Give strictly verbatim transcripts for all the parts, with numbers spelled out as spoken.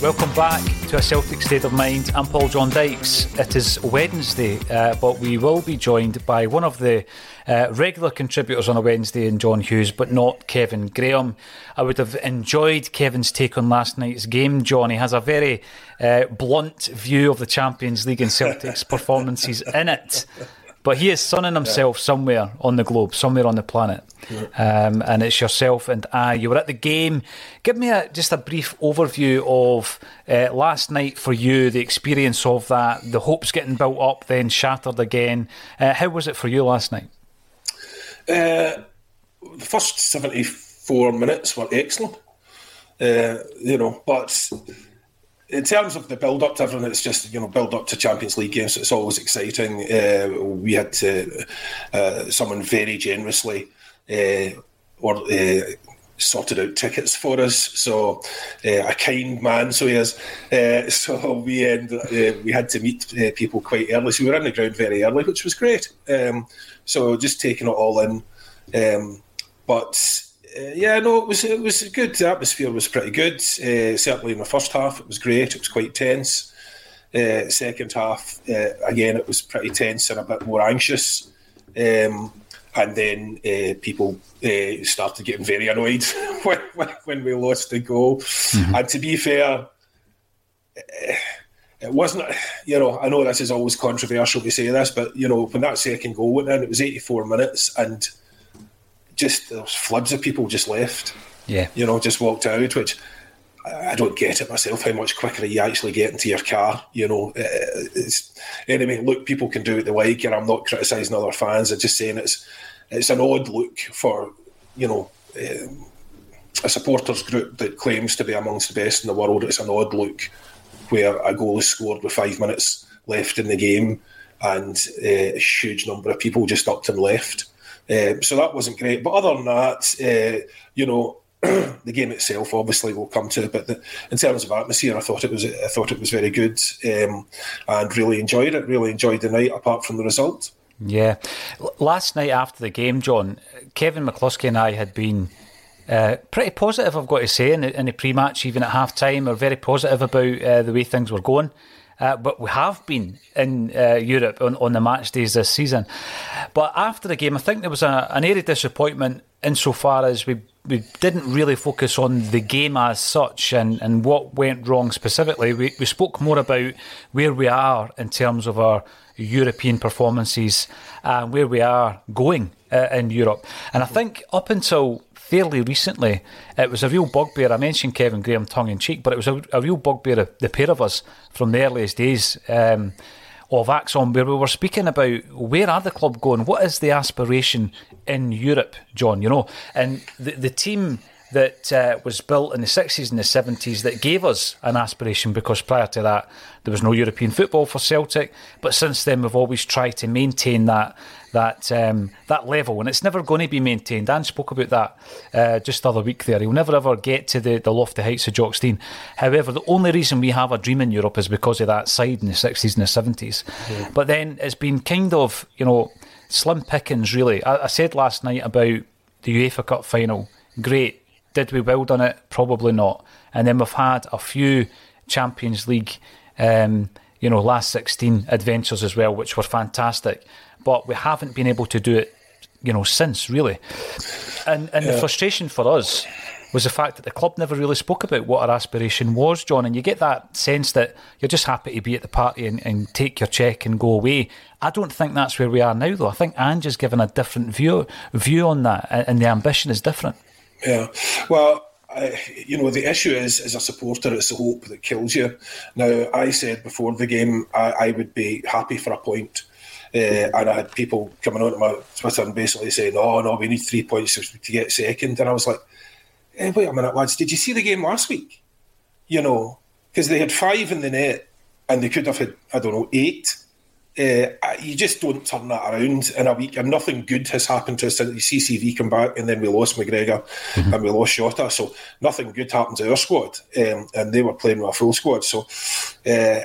Welcome back to A Celtic State of Mind. I'm Paul John Dykes. It is Wednesday, uh, but we will be joined by one of the uh, regular contributors on a Wednesday in John Hughes, but not Kevin Graham. I would have enjoyed Kevin's take on last night's game, John. He has a very uh, blunt view of the Champions League and Celtic's performances in it. But he is sunning himself somewhere on the globe, somewhere on the planet. Um, and it's yourself and I. You were at the game. Give me a, just a brief overview of uh, last night for you, the experience of that, the hopes getting built up, then shattered again. Uh, how was it for you last night? Uh, the first seventy-four minutes were excellent. Uh, you know, but in terms of the build-up to everything, it's just, you know, build-up to Champions League games. It's always exciting. Uh, we had to, uh, someone very generously uh, or, uh, sorted out tickets for us. So uh, a kind man, so he is. Uh, so we end, uh, we had to meet uh, people quite early. So we were on the ground very early, which was great. Um, so just taking it all in. Um, but... Yeah, no, it was it was good. The atmosphere was pretty good. Uh, certainly in the first half, it was great. It was quite tense. Uh, second half, uh, again, it was pretty tense and a bit more anxious. Um, and then uh, people uh, started getting very annoyed when, when we lost the goal. Mm-hmm. And to be fair, it wasn't, you know, I know this is always controversial to say this, but, you know, when that second goal went in, it was eighty-four minutes and just there was floods of people just left. Yeah, you know, just walked out, which I don't get it myself, how much quicker you actually get into your car, you know. It's, anyway, look, people can do what they like, and I'm not criticising other fans. I'm just saying it's it's an odd look for, you know, um, a supporters group that claims to be amongst the best in the world. It's an odd look where a goal is scored with five minutes left in the game and uh, a huge number of people just upped and left. Uh, so that wasn't great. But other than that, uh, you know, the game itself, obviously, we'll come to, but the, in terms of atmosphere, I thought it was I thought it was very good, um, and really enjoyed it. Really enjoyed the night, apart from the result. Yeah, L- last night after the game, John, Kevin McCluskey and I had been uh, pretty positive, I've got to say, in the, in the pre-match, even at half-time. We're very positive about uh, the way things were going. Uh, but we have been in uh, Europe on, on the match days this season. But after the game, I think there was a, an air of disappointment insofar as we, we didn't really focus on the game as such and, and what went wrong specifically. We, we spoke more about where we are in terms of our European performances and where we are going uh, in Europe. And I think up until fairly recently, it was a real bugbear. I mentioned Kevin Graham tongue-in-cheek, but it was a, a real bugbear, of the pair of us, from the earliest days um, of Axon, where we were speaking about where are the club going? What is the aspiration in Europe, John? You know, and the, the team that uh, was built in the sixties and the seventies that gave us an aspiration, because prior to that there was no European football for Celtic, but since then we've always tried to maintain that that um, that level, and it's never going to be maintained. Ange spoke about that uh, just the other week there. He'll never ever get to the, the lofty heights of Jock Stein. However, the only reason we have a dream in Europe is because of that side in the sixties and the seventies. Yeah. But then it's been kind of, you know, slim pickings really. I, I said last night about the UEFA Cup final, great. Did we build on it? Probably not. And then we've had a few Champions League, um, you know, last sixteen adventures as well, which were fantastic. But we haven't been able to do it, you know, since really. And and yeah. The frustration for us was the fact that the club never really spoke about what our aspiration was, John. And you get that sense that you're just happy to be at the party and, and take your cheque and go away. I don't think that's where we are now, though. I think Ange is given a different view view on that, and the ambition is different. Yeah, well, I, you know, the issue is, as a supporter, it's the hope that kills you. Now, I said before the game, I, I would be happy for a point. Uh, and I had people coming onto my Twitter and basically saying, oh, no, we need three points to get second. And I was like, hey, wait a minute, lads, did you see the game last week? You know, because they had five in the net and they could have had, I don't know, eight. Uh, you just don't turn that around in a week, and nothing good has happened to us since the C C V come back, and then we lost McGregor mm-hmm. and we lost Jota, so nothing good happened to our squad, um, and they were playing with a full squad. So, uh,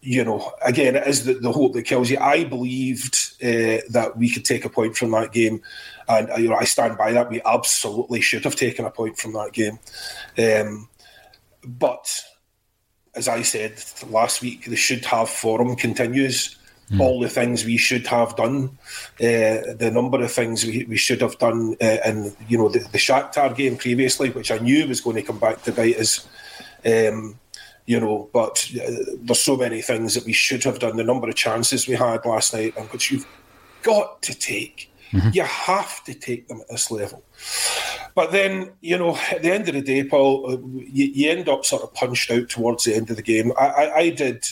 you know, again, it is the, the hope that kills you. I believed uh, that we could take a point from that game, and uh, you know, I stand by that. We absolutely should have taken a point from that game, um, but as I said last week, the should have forum continues. Mm. All the things we should have done, uh, the number of things we, we should have done, uh, and you know the, the Shakhtar game previously, which I knew was going to come back to bite us, um, you know. But uh, there's so many things that we should have done. The number of chances we had last night, and which you've got to take, mm-hmm. you have to take them at this level. But then, you know, at the end of the day, Paul, you, you end up sort of punched out towards the end of the game. I, I, I did.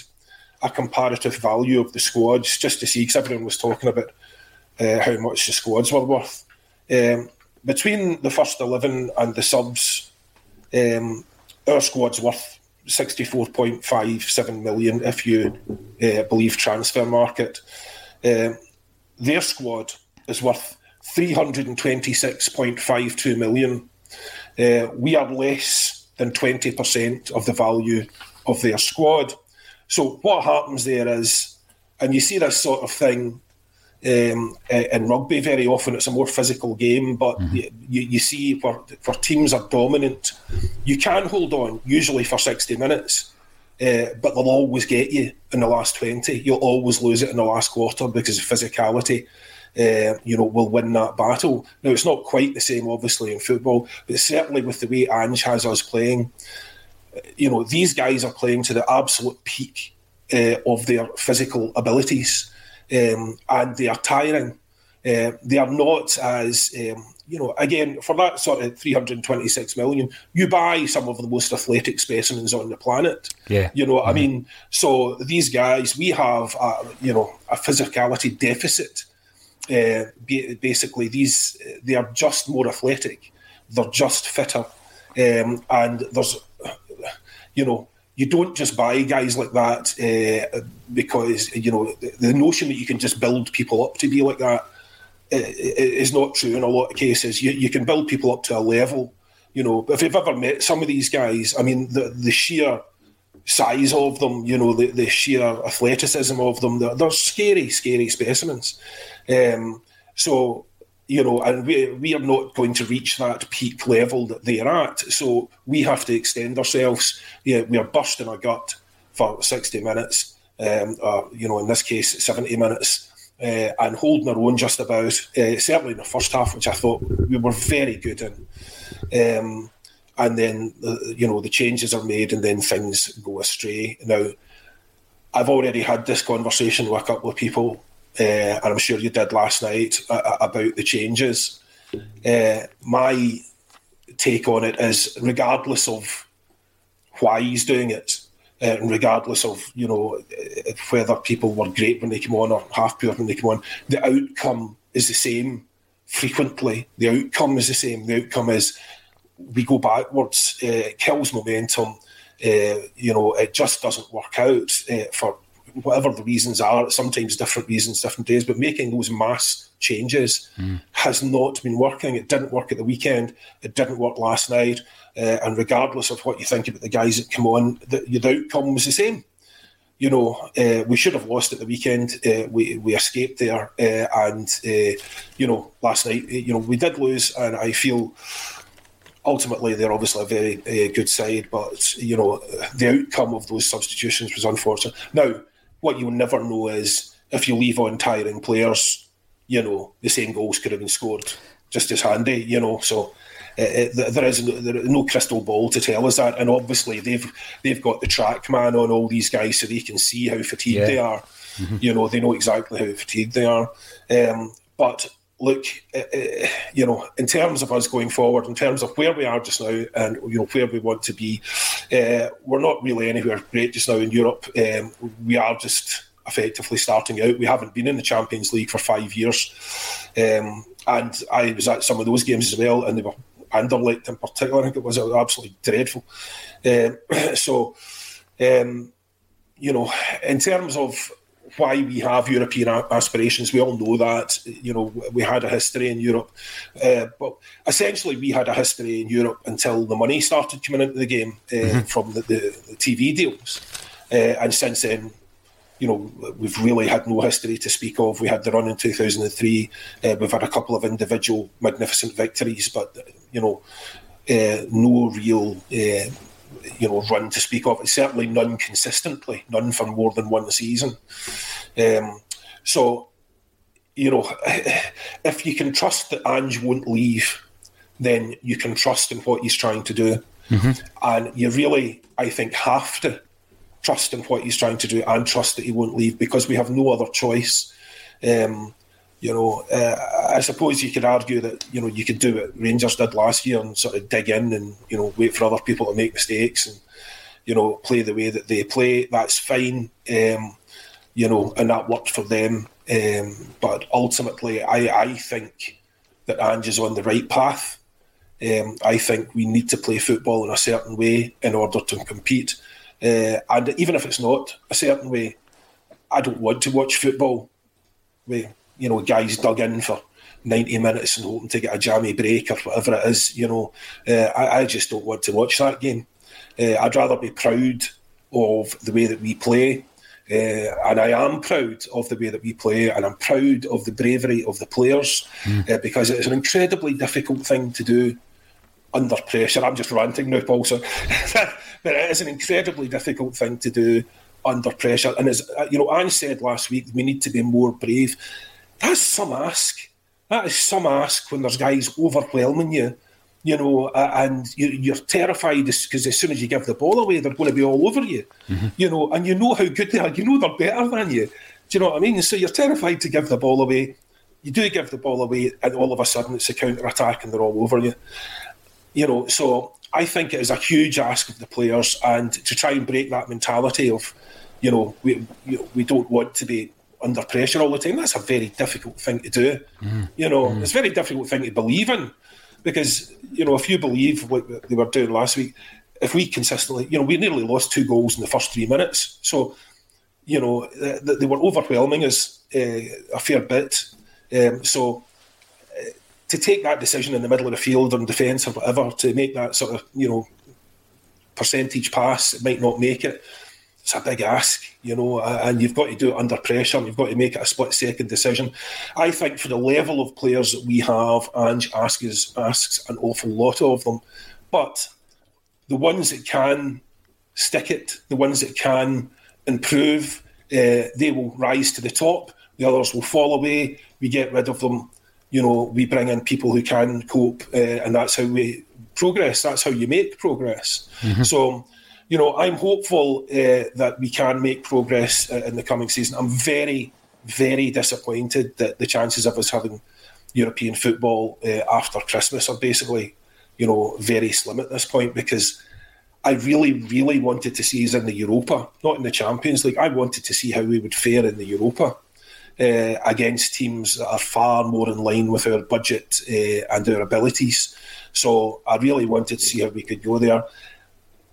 A comparative value of the squads just to see, because everyone was talking about uh, how much the squads were worth. Um, between the first eleven and the subs, um, our squad's worth sixty-four point five seven million if you uh, believe transfer market. Um, their squad is worth three hundred twenty-six point five two million. Uh, we are less than twenty percent of the value of their squad. So what happens there is, and you see this sort of thing um, in rugby very often, it's a more physical game, but mm-hmm. you, you see where, where teams are dominant, you can hold on, usually for sixty minutes, uh, but they'll always get you in the last twenty. You'll always lose it in the last quarter because physicality uh, you know, will win that battle. Now, it's not quite the same, obviously, in football, but certainly with the way Ange has us playing, you know, these guys are playing to the absolute peak uh, of their physical abilities, um, and they are tiring. Uh, they are not as, um, you know, again, for that sort of three hundred twenty-six million, you buy some of the most athletic specimens on the planet. Yeah. You know what mm. I mean? So these guys, we have, a, you know, a physicality deficit. Uh, basically, these they are just more athletic. They're just fitter. Um, and there's, you know, you don't just buy guys like that uh, because, you know, the, the notion that you can just build people up to be like that is not true in a lot of cases. You, you can build people up to a level, you know. But if you've ever met some of these guys, I mean, the, the sheer size of them, you know, the, the sheer athleticism of them, they're, they're scary, scary specimens. Um, so, you know, and we, we are not going to reach that peak level that they're at. So we have to extend ourselves. Yeah, we are bursting our gut for sixty minutes, um, or, you know, in this case, seventy minutes, uh, and holding our own just about, uh, certainly in the first half, which I thought we were very good in. Um, and then, uh, you know, the changes are made and then things go astray. Now, I've already had this conversation with a couple of people, Uh, and I'm sure you did last night, uh, about the changes. Uh, my take on it is, regardless of why he's doing it, uh, regardless of, you know, whether people were great when they came on or half poor when they came on, the outcome is the same frequently. The outcome is the same. The outcome is we go backwards, uh, it kills momentum, uh, you know, it just doesn't work out uh, for whatever the reasons are, sometimes different reasons, different days, but making those mass changes mm. has not been working. It didn't work at the weekend. It didn't work last night. Uh, and regardless of what you think about the guys that come on, the, the outcome was the same. You know, uh, we should have lost at the weekend. Uh, we we escaped there. Uh, and, uh, you know, last night, you know, we did lose. And I feel ultimately they're obviously a very uh, good side. But, you know, the outcome of those substitutions was unfortunate. Now, what you'll never know is if you leave on tiring players, you know, the same goals could have been scored just as handy, you know. So uh, there is no, there is no crystal ball to tell us that. And obviously they've they've got the track man on all these guys, so they can see how fatigued yeah. they are. Mm-hmm. You know, they know exactly how fatigued they are. Um, but look, uh, uh, you know, in terms of us going forward, in terms of where we are just now and, you know, where we want to be, uh, we're not really anywhere great just now in Europe. Um, we are just effectively starting out. We haven't been in the Champions League for five years. Um, and I was at some of those games as well, and they were Anderlecht in particular, I think it was, it was absolutely dreadful. Um, so, um, you know, in terms of why we have European aspirations, we all know that. You know, we had a history in Europe, uh, but essentially we had a history in Europe until the money started coming into the game uh, mm-hmm. from the, the, the T V deals, uh, and since then, you know, we've really had no history to speak of. We had the run in two thousand three. Uh, we've had a couple of individual magnificent victories, but, you know, uh, no real Uh, you know, run to speak of. It's certainly none consistently, none for more than one season. Um, so, you know, if you can trust that Ange won't leave, then you can trust in what he's trying to do. Mm-hmm. And you really, I think, have to trust in what he's trying to do and trust that he won't leave, because we have no other choice. Um, you know, uh, I suppose you could argue that, you know, you could do what Rangers did last year and sort of dig in and, you know, wait for other people to make mistakes and, you know, play the way that they play. That's fine, um, you know, and that worked for them. Um, but ultimately, I, I think that Ange is on the right path. Um, I think we need to play football in a certain way in order to compete. Uh, and even if it's not a certain way, I don't want to watch football with, you know, guys dug in for ninety minutes and hoping to get a jammy break or whatever it is. You know, uh, I, I just don't want to watch that game. Uh, I'd rather be proud of the way that we play. Uh, and I am proud of the way that we play, and I'm proud of the bravery of the players, mm. uh, because it's an incredibly difficult thing to do under pressure. I'm just ranting now, Paul, so but it is an incredibly difficult thing to do under pressure. And as, you know, Ange said last week, we need to be more brave. That's some ask. That is some ask when there's guys overwhelming you, you know, and you're terrified because as soon as you give the ball away, they're going to be all over you, mm-hmm. you know, and you know how good they are. You know they're better than you. Do you know what I mean? So you're terrified to give the ball away. you do give the ball away and all of a sudden it's a counter-attack and they're all over you. You know, so I think it is a huge ask of the players, and to try and break that mentality of, you know, we we don't want to be under pressure all the time. That's a very difficult thing to do. Mm. You know, mm. it's a very difficult thing to believe in, because, you know, if you believe what they were doing last week, if we consistently, you know, we nearly lost two goals in the first three minutes. So, you know, they, they were overwhelming us uh, a fair bit. Um, so uh, to take that decision in the middle of the field on defence or whatever, to make that sort of, you know, percentage pass, it might not make it. It's a big ask, you know, and you've got to do it under pressure. You've got to make it a split-second decision. I think for the level of players that we have, Ange asks, asks an awful lot of them. But the ones that can stick it, the ones that can improve, uh, they will rise to the top. The others will fall away. We get rid of them. You know, we bring in people who can cope, uh, and that's how we progress. That's how you make progress. Mm-hmm. So, you know, I'm hopeful uh, that we can make progress uh, in the coming season. I'm very, very disappointed that the chances of us having European football uh, after Christmas are basically, you know, very slim at this point, because I really, really wanted to see us in the Europa, not in the Champions League. I wanted to see how we would fare in the Europa uh, against teams that are far more in line with our budget uh, and our abilities. So I really wanted to see how we could go there.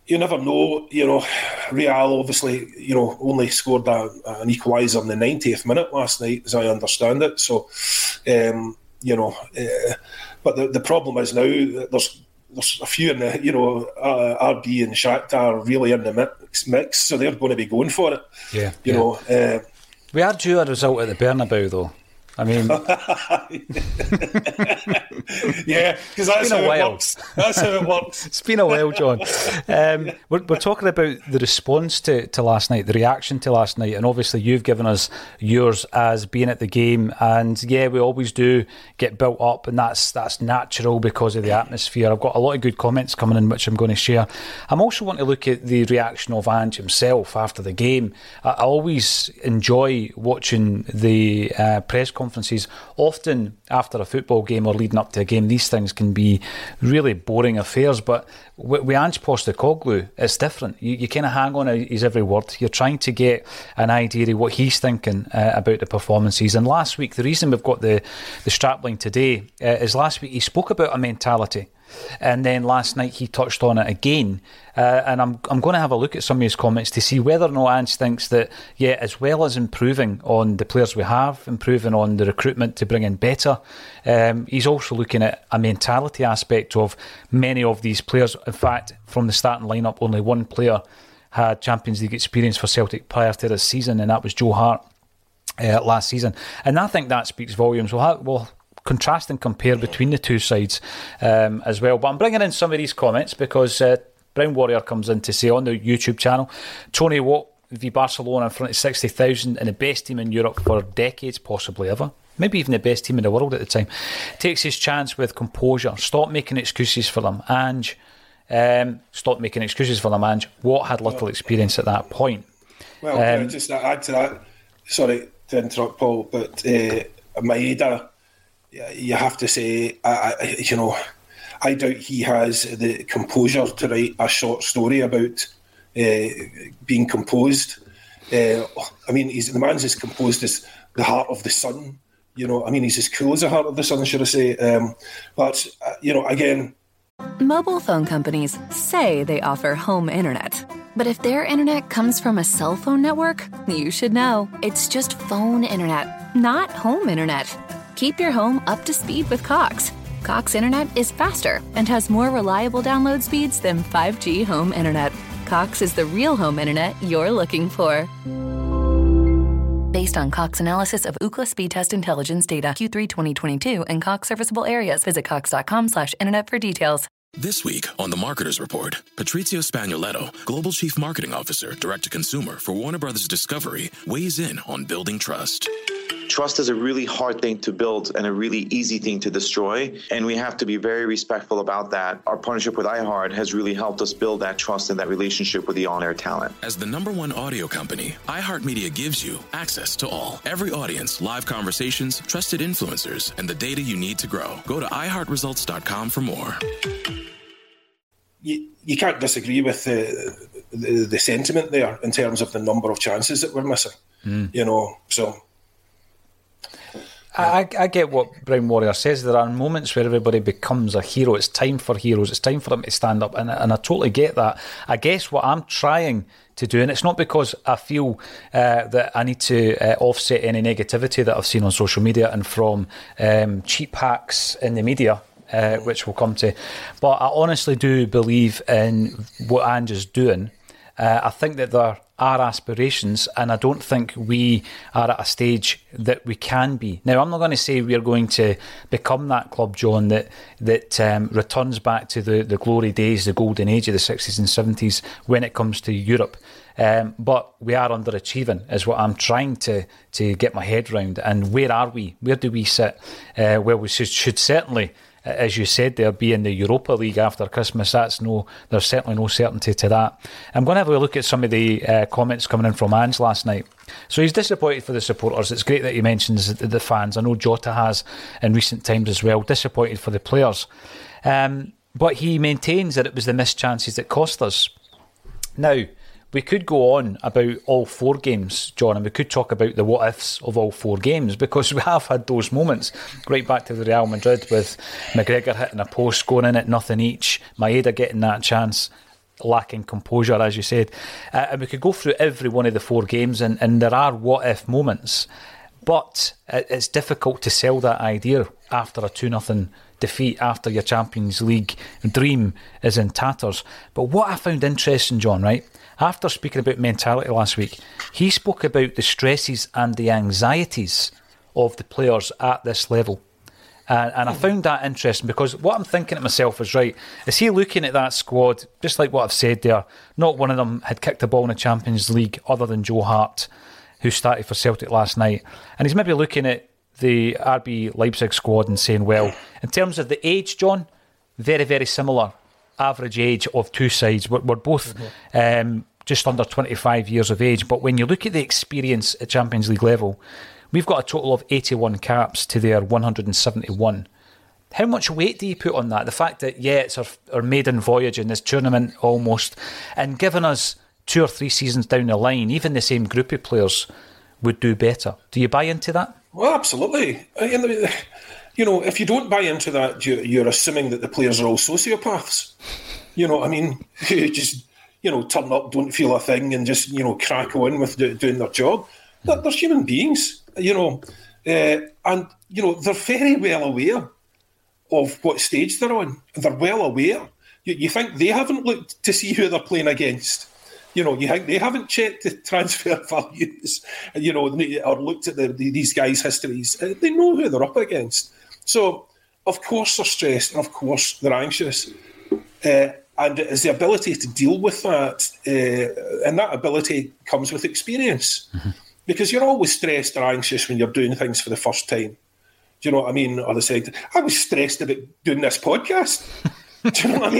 You never know, you know, Real obviously, you know, only scored a, an equaliser in the ninetieth minute last night, as I understand it. So, um, you know, uh, but the, the problem is now that there's, there's a few in the, you know, uh, R B and Shakhtar really in the mix, mix, so they're going to be going for it. Yeah. You yeah. know. Uh, we are due a result at the Bernabeu, though. I mean, yeah, because that's how it works. That's how it works. It's been a while, John. Um, we're, we're talking about the response to, to last night, the reaction to last night, and obviously you've given us yours as being at the game. And yeah, we always do get built up, and that's that's natural because of the atmosphere. I've got a lot of good comments coming in, which I'm going to share. I'm also want to look at the reaction of Ange himself after the game. I, I always enjoy watching the uh, press conference. Conferences. Often after a football game or leading up to a game, these things can be really boring affairs, but with Ange Postecoglou it's different. You, you kind of hang on his every word. You're trying to get an idea of what he's thinking uh, about the performances. And last week, the reason we've got the, the strapline today uh, is last week he spoke about a mentality. And then last night he touched on it again, uh, and I'm I'm going to have a look at some of his comments to see whether or not Ange thinks that, yeah, as well as improving on the players we have, improving on the recruitment to bring in better, um, he's also looking at a mentality aspect of many of these players. In fact, from the starting lineup, only one player had Champions League experience for Celtic prior to this season, and that was Joe Hart uh, last season. And I think that speaks volumes. We'll have, we'll contrast and compare between the two sides um, as well. But I'm bringing in some of these comments because uh, Brown Warrior comes in to say on the YouTube channel, Tony Watt v Barcelona in front of sixty thousand and the best team in Europe for decades, possibly ever. Maybe even the best team in the world at the time. Takes his chance with composure. Stop making excuses for them. Ange, um, stop making excuses for them, Ange. Watt had little experience at that point. Well, um, just to add to that, sorry to interrupt, Paul, but uh, Maeda, you have to say, I, I, you know, I doubt he has the composure to write a short story about uh, being composed. Uh, I mean, he's, the man's as composed as the heart of the sun. You know, I mean, he's as cool as the heart of the sun, should I say. Um, but, uh, you know, again... Mobile phone companies say they offer home internet. But if their internet comes from a cell phone network, you should know. It's just phone internet, not home internet. Keep your home up to speed with Cox. Cox Internet is faster and has more reliable download speeds than five G home internet. Cox is the real home internet you're looking for. Based on Cox analysis of Ookla speed test intelligence data, Q three twenty twenty-two and Cox serviceable areas. Visit cox.com slash internet for details. This week on The Marketer's Report, Patrizio Spagnoletto, Global Chief Marketing Officer, Direct to Consumer for Warner Brothers Discovery, weighs in on building trust. trust is a really hard thing to build and a really easy thing to destroy. And we have to be very respectful about that. Our partnership with iHeart has really helped us build that trust and that relationship with the on-air talent. As the number one audio company, iHeartMedia gives you access to all. Every audience, live conversations, trusted influencers, and the data you need to grow. Go to i heart results dot com for more. You, you can't disagree with the, the the sentiment there in terms of the number of chances that we're missing. Mm. You know, so... I, I get what Brown Warrior says. There are moments where everybody becomes a hero. It's time for heroes. It's time for them to stand up. And, and I totally get that. I guess what I'm trying to do, and it's not because I feel uh, that I need to uh, offset any negativity that I've seen on social media and from um, cheap hacks in the media, uh, which we'll come to. But I honestly do believe in what Ange is doing. Uh, I think that there are aspirations, and I don't think we are at a stage that we can be. Now, I'm not going to say we're going to become that club, John, that that um, returns back to the, the glory days, the golden age of the sixties and seventies when it comes to Europe. Um, but we are underachieving is what I'm trying to, to get my head round. And where are we? Where do we sit? Uh, well, we should, should certainly... As you said, there be in the Europa League after Christmas. That's no, there's certainly no certainty to that. I'm going to have a look at some of the uh, comments coming in from Ange last night. So he's disappointed for the supporters. It's great that he mentions the fans. I know Jota has in recent times as well. Disappointed for the players. Um, but he maintains that it was the missed chances that cost us. Now, we could go on about all four games, John, and we could talk about the what-ifs of all four games, because we have had those moments, right back to the Real Madrid with McGregor hitting a post, going in at nothing each, Maeda getting that chance, lacking composure, as you said. Uh, and we could go through every one of the four games, and, and there are what-if moments, but it's difficult to sell that idea after a two nothing defeat, after your Champions League dream is in tatters. But what I found interesting, John, right? After speaking about mentality last week, he spoke about the stresses and the anxieties of the players at this level. And, and I found that interesting, because what I'm thinking to myself is, right, is he looking at that squad, just like what I've said there, not one of them had kicked a ball in the Champions League other than Joe Hart, who started for Celtic last night. And he's maybe looking at the R B Leipzig squad and saying, well, in terms of the age, John, very, very similar. Average age of two sides. We're, we're both mm-hmm. um, just under twenty-five years of age. But when you look at the experience at Champions League level, we've got a total of eighty-one caps to their one hundred seventy-one. How much weight do you put on that? The fact that, yeah, it's our, our maiden voyage in this tournament almost, and given us two or three seasons down the line, even the same group of players would do better. Do you buy into that? Well, absolutely. I, you know, if you don't buy into that, you're, you're assuming that the players are all sociopaths. You know, I mean, you just, you know, turn up, don't feel a thing, and just, you know, crack on with do, doing their job. They're, they're human beings, you know, uh, and, you know, they're very well aware of what stage they're on. They're well aware. You, you think they haven't looked to see who they're playing against. You know, you think they haven't checked the transfer values, you know, or looked at the, the, these guys' histories. They know who they're up against. So, of course they're stressed, and of course they're anxious. Uh, and it is the ability to deal with that, uh, and that ability comes with experience. Mm-hmm. Because you're always stressed or anxious when you're doing things for the first time. Do you know what I mean? Or they said, I was stressed about doing this podcast. Do you know what I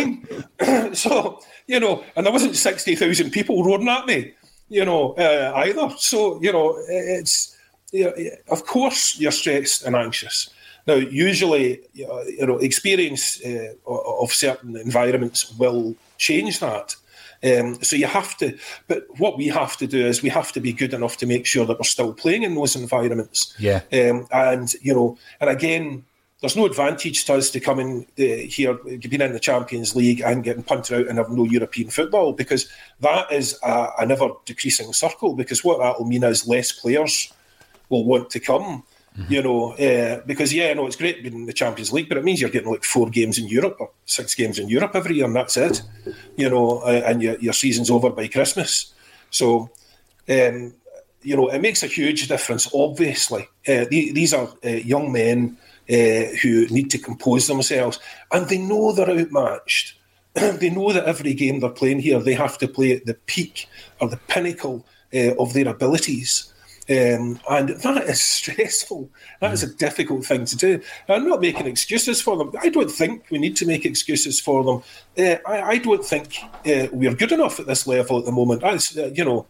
mean? So, you know, and there wasn't sixty thousand people roaring at me, you know, uh, either. So, you know, it's, you know, of course you're stressed and anxious. Now, usually, you know, experience uh, of certain environments will change that. Um, so you have to, but what we have to do is we have to be good enough to make sure that we're still playing in those environments. Yeah. Um, and, you know, and again, there's no advantage to us to come in uh, here, being in the Champions League and getting punted out and have no European football, because that is a, an ever-decreasing circle, because what that will mean is less players will want to come. Mm-hmm. You know, uh, because, yeah, no, it's great being in the Champions League, but it means you're getting like four games in Europe or six games in Europe every year, and that's it. You know, uh, and your, your season's over by Christmas. So, um, you know, it makes a huge difference, obviously. Uh, the, these are uh, young men uh, who need to compose themselves, and they know they're outmatched. They know that every game they're playing here, they have to play at the peak or the pinnacle uh, of their abilities. Um, and that is stressful. That mm. is a difficult thing to do. I'm not making excuses for them. I don't think we need to make excuses for them. Uh, I, I don't think uh, we're good enough at this level at the moment. As, uh, you know,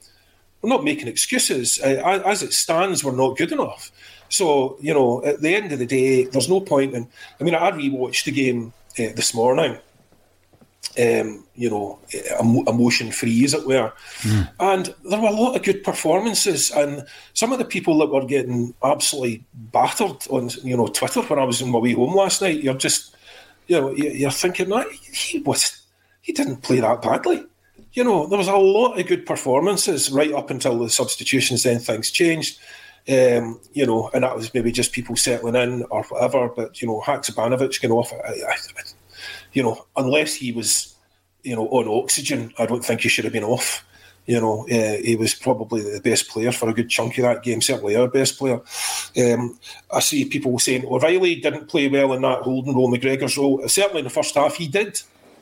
we're not making excuses. Uh, as it stands, we're not good enough. So, you know, at the end of the day, there's no point in... I mean, I rewatched the game uh, this morning. Um, you know, emotion free, as it were. Mm. And there were a lot of good performances, and some of the people that were getting absolutely battered on, you know, Twitter when I was on my way home last night, you're just, you know, you're thinking that he was, he didn't play that badly. You know, there was a lot of good performances right up until the substitutions, then things changed. Um, you know, and that was maybe just people settling in or whatever, but, you know, Haksabanovic going off, I, I, I you know, unless he was, you know, on oxygen, I don't think he should have been off. You know, uh, he was probably the best player for a good chunk of that game, certainly our best player. Um, I see people saying O'Riley didn't play well in that holding role, McGregor's role. Certainly in the first half, he did.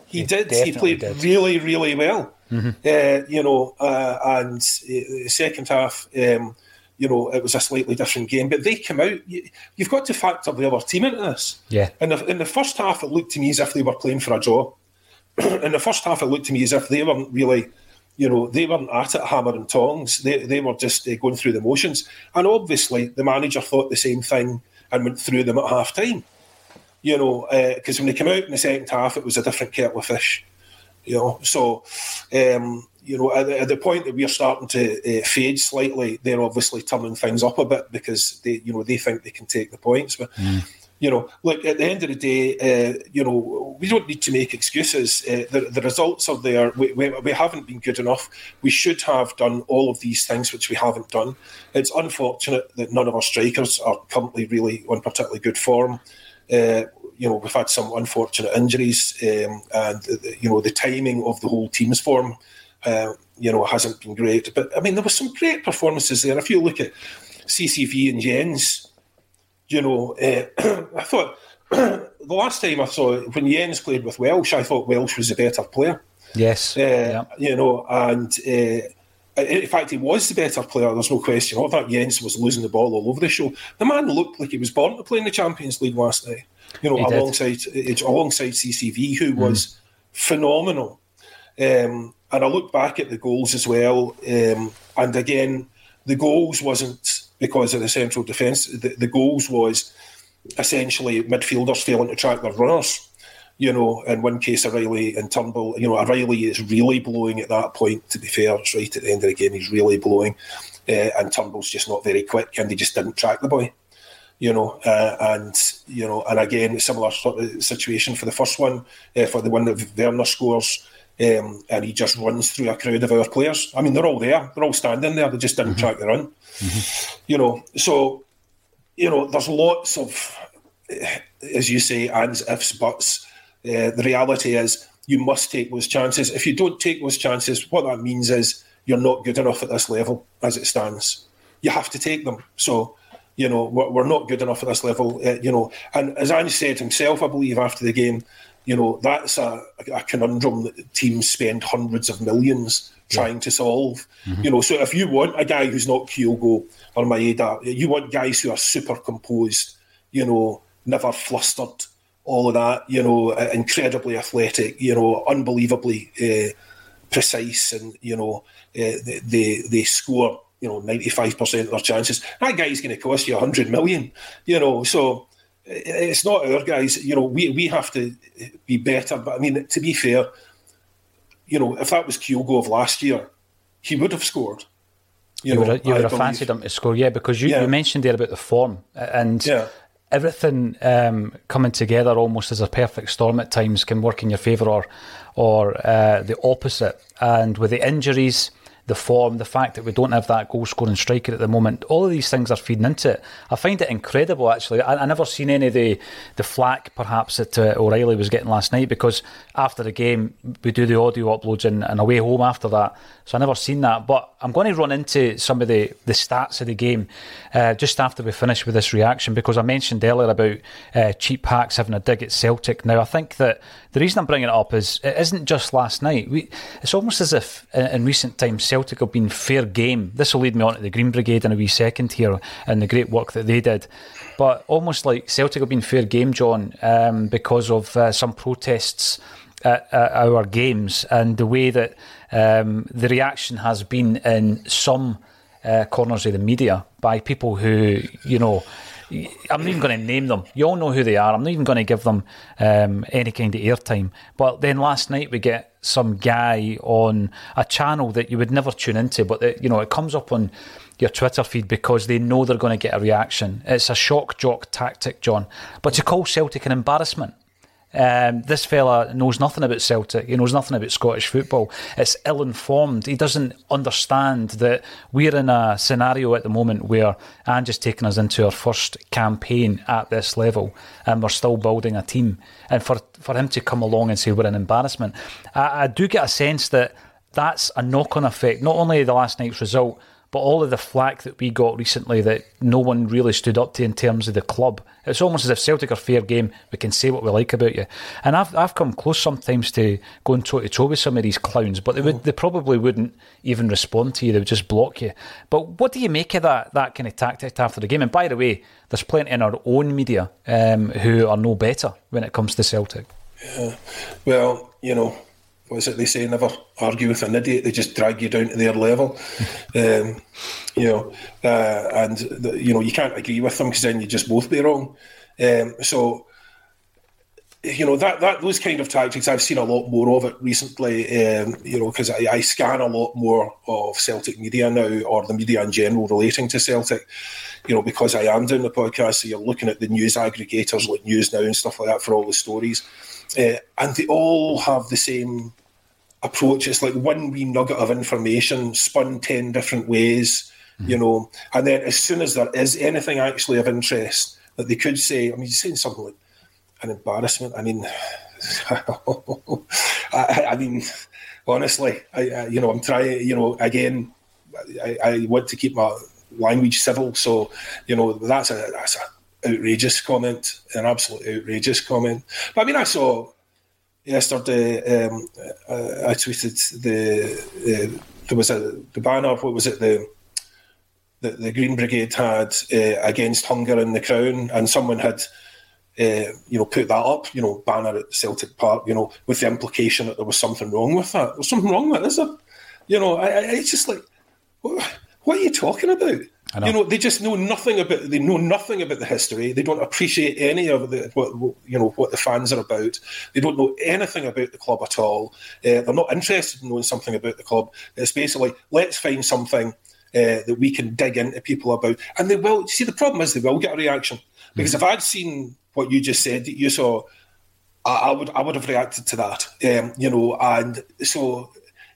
He, he did. He played did. really, really well. Mm-hmm. Uh, you know, uh, and the second half, um, you know, it was a slightly different game, but they came out. You, you've got to factor the other team into this. Yeah. And in, in the first half, it looked to me as if they were playing for a draw. In the first half, it looked to me as if they weren't really, you know, they weren't at it hammer and tongs. They they were just uh, going through the motions. And obviously, the manager thought the same thing and went through them at half time. You know, because uh, when they came out in the second half, it was a different kettle of fish. You know, so. Um, You know, at the point that we're starting to uh, fade slightly, they're obviously turning things up a bit because they, you know, they think they can take the points. But mm. you know, look, at the end of the day, uh, you know, we don't need to make excuses. Uh, the, the results are there. We, we, we haven't been good enough. We should have done all of these things which we haven't done. It's unfortunate that none of our strikers are currently really on particularly good form. Uh, You know, we've had some unfortunate injuries, um, and you know, the timing of the whole team's form. Uh, you know, hasn't been great. But, I mean, there were some great performances there. If you look at C C V and Jens, you know, uh, I thought, the last time I saw, when Jens played with Welsh, I thought Welsh was a better player. Yes. Uh, yeah. You know, and uh, in fact, he was the better player. There's no question. All that Jens was losing the ball all over the show. The man looked like he was born to play in the Champions League last night, you know, he alongside did. alongside C C V, who mm. was phenomenal. Um And I look back at the goals as well. Um, and again, the goals wasn't because of the central defence. The, the goals was essentially midfielders failing to track their runners. You know, in one case, O'Riley and Turnbull, you know, O'Riley is really blowing at that point, to be fair. It's right at the end of the game, he's really blowing. Uh, and Turnbull's just not very quick and he just didn't track the boy. You know, uh, and, you know, and again, similar sort of situation for the first one, uh, for the one that Werner scores. Um, and he just runs through a crowd of our players. I mean, they're all there. They're all standing there. They just didn't mm-hmm. track the run. Mm-hmm. You know, so, you know, there's lots of, as you say, ands, ifs, buts. Uh, the reality is you must take those chances. If you don't take those chances, what that means is you're not good enough at this level as it stands. You have to take them. So, you know, we're, we're not good enough at this level. Uh, you know, and as Ange said himself, I believe, after the game, you know, that's a, a conundrum that teams spend hundreds of millions trying yeah. to solve. Mm-hmm. You know, so if you want a guy who's not Kyogo or Maeda, you want guys who are super composed, you know, never flustered, all of that, you know, incredibly athletic, you know, unbelievably uh, precise, and, you know, uh, they they score, you know, ninety-five percent of their chances. That guy's going to cost you one hundred million, you know, so... It's not our guys, you know, we, we have to be better. But I mean, to be fair, you know, if that was Kyogo of last year, he would have scored. You, you know, would, you would have fancied him to score, yeah, because you, yeah. you mentioned there about the form and yeah. everything um, coming together almost as a perfect storm at times can work in your favour or, or uh, the opposite. And with the injuries... the form, the fact that we don't have that goal-scoring striker at the moment, all of these things are feeding into it. I find it incredible, actually. I, I never seen any of the, the flack, perhaps, that uh, O'Riley was getting last night, because after the game, we do the audio uploads and, and away home after that, so I never seen that. But I'm going to run into some of the, the stats of the game uh, just after we finish with this reaction, because I mentioned earlier about uh, cheap hacks having a dig at Celtic. Now, I think that the reason I'm bringing it up is it isn't just last night. We, it's almost as if, in, in recent times, Celtic Celtic have been fair game. This will lead me on to the Green Brigade in a wee second here and the great work that they did. But almost like Celtic have been fair game, John, um, because of uh, some protests at, at our games and the way that um, the reaction has been in some uh, corners of the media by people who, you know... I'm not even going to name them. You all know who they are. I'm not even going to give them um, any kind of airtime. But then last night we get some guy on a channel that you would never tune into, but that, you know, it comes up on your Twitter feed because they know they're going to get a reaction. It's a shock jock tactic, John. But to call Celtic an embarrassment, um, this fella knows nothing about Celtic. He knows nothing about Scottish football. It's ill-informed. He doesn't understand that we're in a scenario at the moment where Ange has taken us into our first campaign at this level and we're still building a team. And for, for him to come along and say we're an embarrassment, I, I do get a sense that that's a knock-on effect, not only the last night's result, but all of the flack that we got recently that no one really stood up to in terms of the club. It's almost as if Celtic are fair game. We can say what we like about you. And I've I've come close sometimes to going toe-to-toe with some of these clowns, but they would, they probably wouldn't even respond to you. They would just block you. But what do you make of that, that kind of tactic after the game? And by the way, there's plenty in our own media um, who are no better when it comes to Celtic. Yeah. Well, you know, what is it they say? Never argue with an idiot. They just drag you down to their level, um, you know. Uh, and the, you know you can't agree with them because then you just both be wrong. Um, so you know that that those kind of tactics I've seen a lot more of it recently. Um, you know because I, I scan a lot more of Celtic media now, or the media in general relating to Celtic. You know because I am doing the podcast, so you're looking at the news aggregators like News Now and stuff like that for all the stories, uh, and they all have the same approach. It's like one wee nugget of information spun ten different ways, mm. you know, and then as soon as there is anything actually of interest that they could say, I mean, you're saying something like an embarrassment. I mean, I, I mean, honestly, I, I, you know, I'm trying, you know, again, I, I want to keep my language civil. So, you know, that's a, that's an outrageous comment, an absolute outrageous comment. But I mean, I saw... Yesterday, um, uh, I tweeted the uh, there was a the banner. What was it? The the, the Green Brigade had uh, against hunger in the Crown, and someone had uh, you know put that up. You know, banner at Celtic Park. You know, with the implication that there was something wrong with that. There's something wrong with it, is there? You know, I, I, it's just like, what, what are you talking about? I know. You know, they just know nothing about. They know nothing about the history. They don't appreciate any of the what, what you know what the fans are about. They don't know anything about the club at all. Uh, they're not interested in knowing something about the club. It's basically let's find something uh, that we can dig into people about, and they will. See, the problem is they will get a reaction because mm-hmm. if I'd seen what you just said, you saw, I, I would I would have reacted to that. Um, you know, and so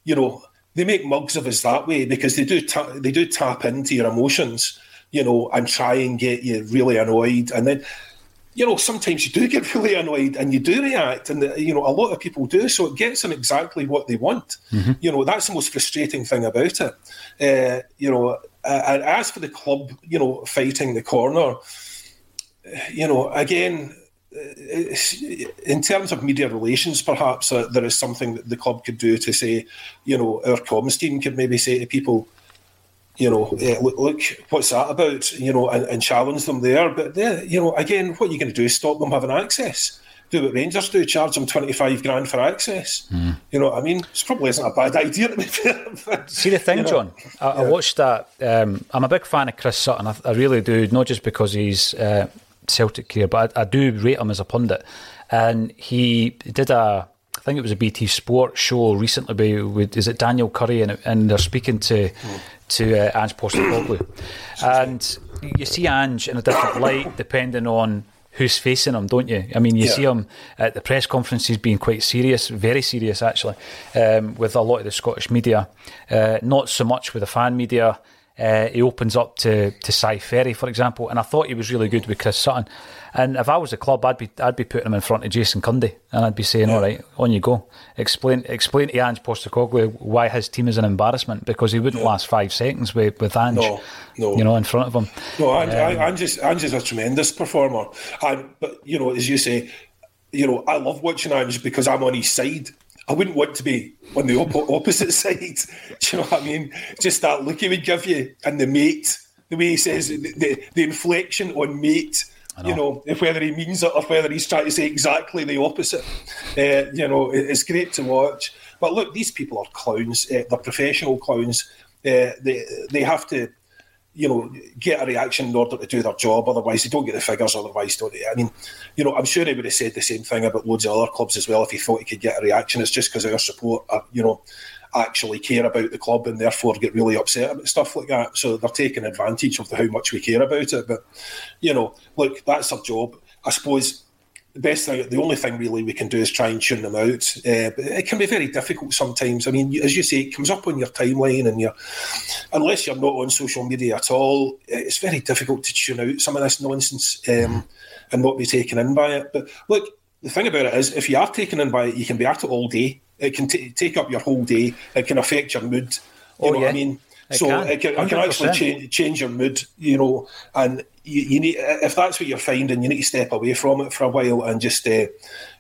you know. They make mugs of us that way because they do ta- they do tap into your emotions, you know, and try and get you really annoyed. And then, you know, sometimes you do get really annoyed and you do react. And, the, you know, a lot of people do. So it gets them exactly what they want. Mm-hmm. You know, that's the most frustrating thing about it. Uh, you know, and as for the club, you know, fighting the corner, you know, again... in terms of media relations, perhaps uh, there is something that the club could do to say, you know, our comms team could maybe say to people, you know, uh, look, look, what's that about, you know, and, and challenge them there. But, you know, again, what are you going to do? Stop them having access? Do what Rangers do, charge them twenty-five grand for access. Mm. You know what I mean? It probably isn't a bad idea. To be fair. See, the thing, you know? John, I, yeah. I watched that. Um, I'm a big fan of Chris Sutton. I, I really do, not just because he's... Uh, Celtic career, but I, I do rate him as a pundit, and he did a I think it was a B T Sport show recently with is it Daniel Curry and, and they're speaking to mm. to uh, Ange Postecoglou, and you see Ange in a different light depending on who's facing him, don't you? I mean, you yeah. see him at the press conferences being quite serious, very serious actually, um, with a lot of the Scottish media, uh, not so much with the fan media. Uh, he opens up to to Cy Ferry, for example, and I thought he was really good with Chris Sutton. And if I was a club, I'd be I'd be putting him in front of Jason Cundy, and I'd be saying, yeah. "All right, on you go. Explain explain to Ange Postecoglou why his team is an embarrassment because he wouldn't yeah. last five seconds with, with Ange, no, no. you know, in front of him." No, Ange, um, Ange, is, Ange is a tremendous performer, and but you know, as you say, you know, I love watching Ange because I'm on his side. I wouldn't want to be on the op- opposite side. Do you know what I mean? Just that look he would give you, and the mate, the way he says, the, the, the inflection on mate, know. you know, if whether he means it or whether he's trying to say exactly the opposite, uh, you know, it, it's great to watch. But look, these people are clowns. Uh, they're professional clowns. Uh, they they have to, you know, get a reaction in order to do their job. Otherwise, they don't get the figures. Otherwise, don't they? I mean, you know, I'm sure he would have said the same thing about loads of other clubs as well if he thought he could get a reaction. It's just because our support, are, you know, actually care about the club and therefore get really upset about stuff like that. So they're taking advantage of the, how much we care about it. But, you know, look, that's our job. I suppose the best thing, the only thing really we can do is try and tune them out. Uh, but it can be very difficult sometimes. I mean, as you say, it comes up on your timeline and you're, unless you're not on social media at all, it's very difficult to tune out some of this nonsense um, and not be taken in by it. But look, the thing about it is, if you are taken in by it, you can be at it all day. It can t- take up your whole day. It can affect your mood. You oh, know yeah. what I mean? It so can. It, can, it can actually change, change your mood, you know. And you, you need, if that's what you're finding, you need to step away from it for a while and just, uh,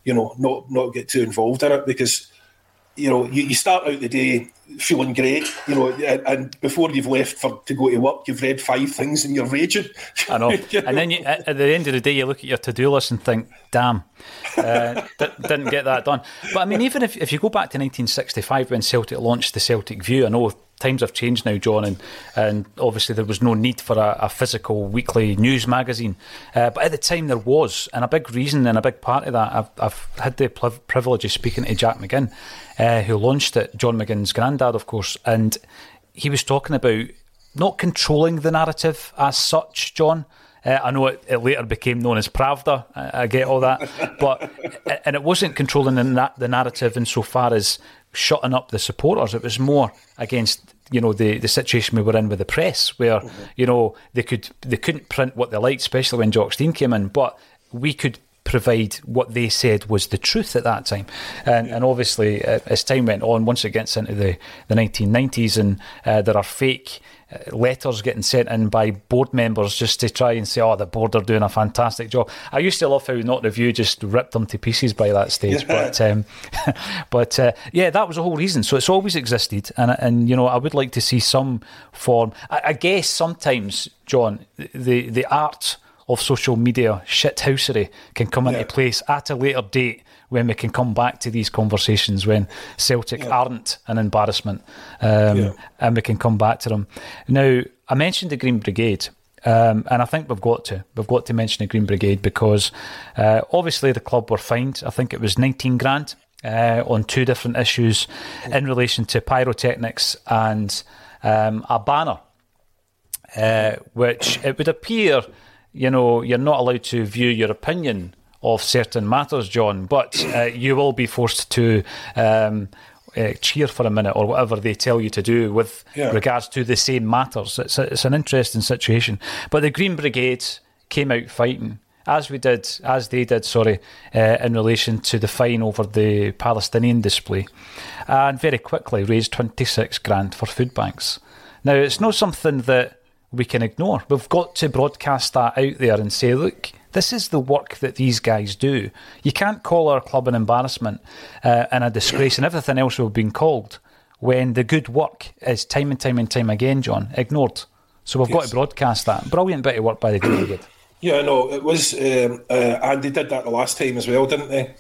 you know, not not get too involved in it, because, you know, you, you start out the day feeling great, you know, and, and before you've left for to go to work, you've read five things and you're raging. I know. you know? And then you, at the end of the day, you look at your to-do list and think, damn, uh, d- didn't get that done. But I mean, even if, if you go back to nineteen sixty-five when Celtic launched the Celtic View, I know times have changed now, John, and, and obviously there was no need for a, a physical weekly news magazine. Uh, but at the time there was, and a big reason and a big part of that, I've, I've had the privilege of speaking to Jack McGinn, uh, who launched it, John McGinn's granddad, of course, and he was talking about not controlling the narrative as such, John. Uh, I know it, it later became known as Pravda, I, I get all that, but and it wasn't controlling the, na- the narrative insofar as shutting up the supporters. It was more against, you know, the, the situation we were in with the press, where mm-hmm. you know they could they couldn't print what they liked, especially when Jock Stein came in. But we could provide what they said was the truth at that time. And, yeah. and obviously, uh, as time went on, once it gets into the, the nineteen nineties, and uh, there are fake letters getting sent in by board members just to try and say, oh, the board are doing a fantastic job. I used to love how Not Review just ripped them to pieces by that stage. But um, but uh, yeah, that was the whole reason. So it's always existed. And, and you know, I would like to see some form. I, I guess sometimes, John, the, the art of social media shithousery can come into yeah. place at a later date, when we can come back to these conversations when Celtic yeah. aren't an embarrassment, um, yeah. and we can come back to them. Now, I mentioned the Green Brigade, um, and I think we've got to. We've got to mention the Green Brigade because uh, obviously the club were fined. I think it was nineteen grand uh, on two different issues yeah. in relation to pyrotechnics and um, a banner, uh, which it would appear, you know, you're not allowed to view your opinion of certain matters, John, but uh, you will be forced to um, uh, cheer for a minute or whatever they tell you to do with yeah. regards to the same matters. It's, a, it's an interesting situation. But the Green Brigade came out fighting, as we did, as they did, sorry, uh, in relation to the fine over the Palestinian display, and very quickly raised twenty-six grand for food banks. Now, it's not something that we can ignore. We've got to broadcast that out there and say, look, this is the work that these guys do. You can't call our club an embarrassment uh, and a disgrace and everything else we've been called when the good work is time and time and time again, John, ignored. So we've yes. got to broadcast that. Brilliant bit of work by the Green Brigade. Yeah, no, it was, um, uh, and they did that the last time as well, didn't they?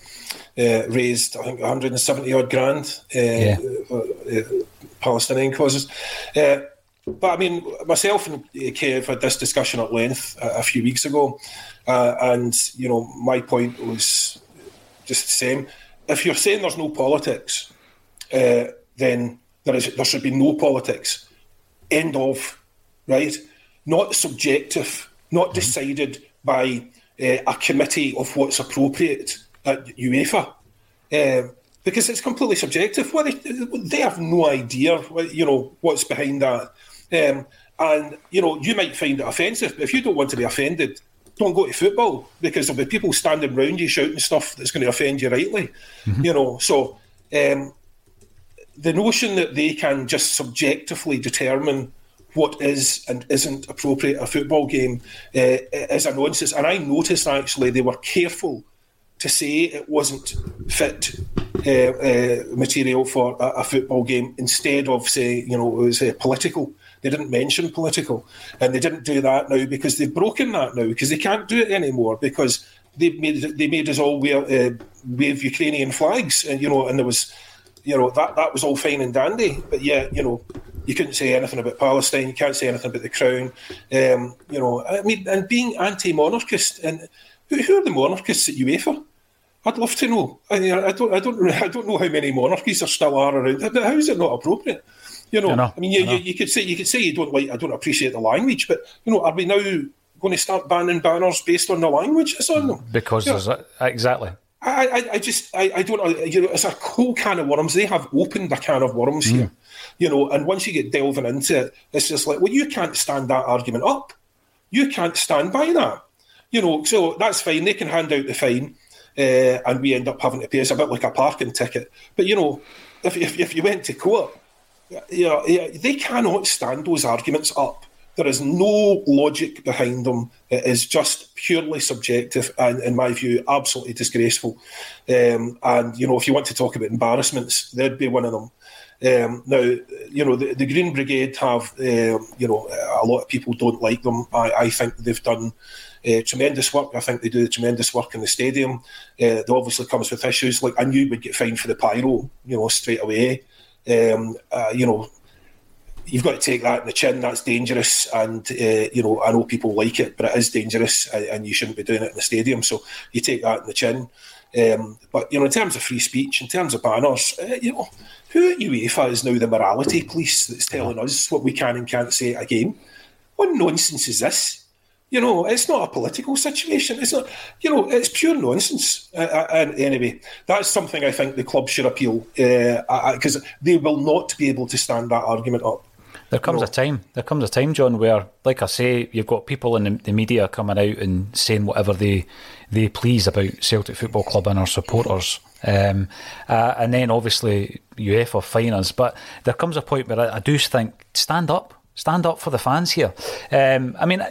Uh, raised, I think, one hundred seventy odd grand uh, yeah. uh, uh, Palestinian causes. Uh, But I mean, myself and Kev had this discussion at length a, a few weeks ago, uh, and you know, my point was just the same. If you're saying there's no politics, uh, then there is there should be no politics. End of, right? Not subjective, not mm-hmm. decided by uh, a committee of what's appropriate at UEFA. Uh, because it's completely subjective. Well, they, they have no idea, you know, what's behind that. Um, and, you know, you might find it offensive, but if you don't want to be offended, don't go to football, because there'll be people standing around you shouting stuff that's going to offend you rightly, mm-hmm. you know. So um, the notion that they can just subjectively determine what is and isn't appropriate a football game uh, is a nonsense. And I noticed, actually, they were careful to say it wasn't fit uh, uh, material for a, a football game instead of, say, you know, it was uh, political. They didn't mention political, and they didn't do that now because they've broken that now, because they can't do it anymore, because they made they made us all wear uh, wave Ukrainian flags, and you know, and there was, you know, that that was all fine and dandy, but yeah, you know, you couldn't say anything about Palestine, you can't say anything about the crown, um, you know, I mean, and being anti-monarchist, and who, who are the monarchists at UEFA? I'd love to know. I, I don't, I don't, I don't know how many monarchies there still are around. How is it not appropriate? You know, I, know, I mean, you, I know. You, you could say, you could say you don't like, I don't appreciate the language, but you know, are we now going to start banning banners based on the language? It's on them because there's a, exactly. I, I, I just, I, I don't. You know, it's a whole can of worms. They have opened a can of worms mm. here, you know. And once you get delving into it, it's just like, well, you can't stand that argument up. You can't stand by that. You know, so that's fine. They can hand out the fine, uh, and we end up having to pay. It's a bit like a parking ticket. But you know, if if, if you went to court, you know, they cannot stand those arguments up. There is no logic behind them. It is just purely subjective and, in my view, absolutely disgraceful. Um, and, you know, if you want to talk about embarrassments, there'd be one of them. Um, now, you know, the, the Green Brigade have, uh, you know, a lot of people don't like them. I, I think they've done uh, tremendous work. I think they do tremendous work in the stadium. Uh, that obviously comes with issues. Like, I knew we'd get fined for the pyro, you know, straight away. Um, uh, you know, you've got to take that in the chin. That's dangerous, and uh, you know, I know people like it, but it is dangerous, and, and you shouldn't be doing it in the stadium. So you take that in the chin. Um, but you know, in terms of free speech, in terms of banners, uh, you know, who at UEFA is now the morality police that's telling us what we can and can't say at a game? What nonsense is this? You know, it's not a political situation. It's not, you know, it's pure nonsense. Uh, and anyway, that's something I think the club should appeal, because uh, they will not be able to stand that argument up. There comes a time, there comes a time, John, where, like I say, you've got people in the, the media coming out and saying whatever they they please about Celtic Football Club and our supporters. Um, uh, and then, obviously, UEFA fine us. But there comes a point where I, I do think, stand up. Stand up for the fans here. Um, I mean,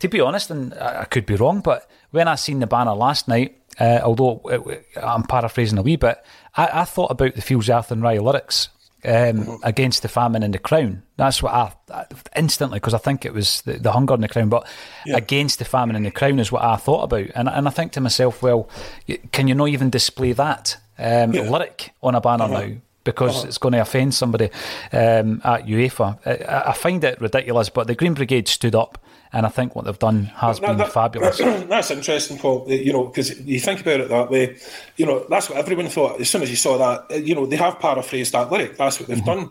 to be honest, and I, I could be wrong, but when I seen the banner last night, uh, although it, I'm paraphrasing a wee bit, I, I thought about the Fields of Athenry lyrics. Um, against the famine and the crown. That's what I, I instantly, because I think it was the, the hunger and the crown, but yeah. Against the famine and the crown is what I thought about, and and I think to myself, well, can you not even display that um, yeah. lyric on a banner uh-huh. now, because uh-huh. it's going to offend somebody um, at UEFA. I, I find it ridiculous, but the Green Brigade stood up, and I think what they've done has now, been that, fabulous. That's interesting, Paul, you know, because you think about it that way, you know, that's what everyone thought. As soon as you saw that, you know, they have paraphrased that lyric. That's what they've mm-hmm. done.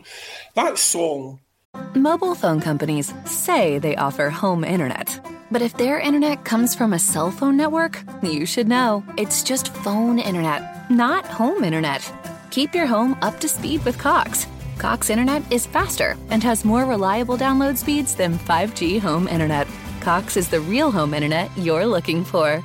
That song. Mobile phone companies say they offer home internet. But if their internet comes from a cell phone network, you should know. It's just phone internet, not home internet. Keep your home up to speed with Cox. Cox Internet is faster and has more reliable download speeds than five G home internet. Cox is the real home internet you're looking for.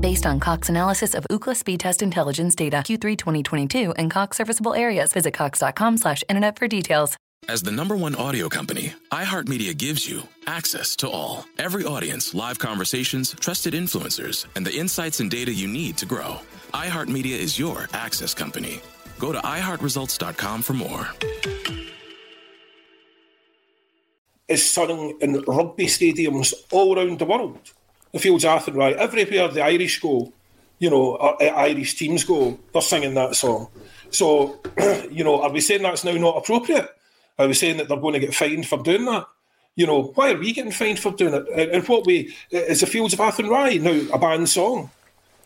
Based on Cox analysis of Ookla speed test intelligence data, Q three twenty twenty-two, and Cox serviceable areas, visit cox.com slash internet for details. As the number one audio company, iHeartMedia gives you access to all. Every audience, live conversations, trusted influencers, and the insights and data you need to grow. iHeartMedia is your access company. Go to i heart results dot com for more. It's sung in rugby stadiums all around the world. The Fields of Athenry, everywhere the Irish go, you know, or, uh, Irish teams go, they're singing that song. So, you know, are we saying that's now not appropriate? Are we saying that they're going to get fined for doing that? You know, why are we getting fined for doing it? In what way? Is the Fields of Athenry now a banned song?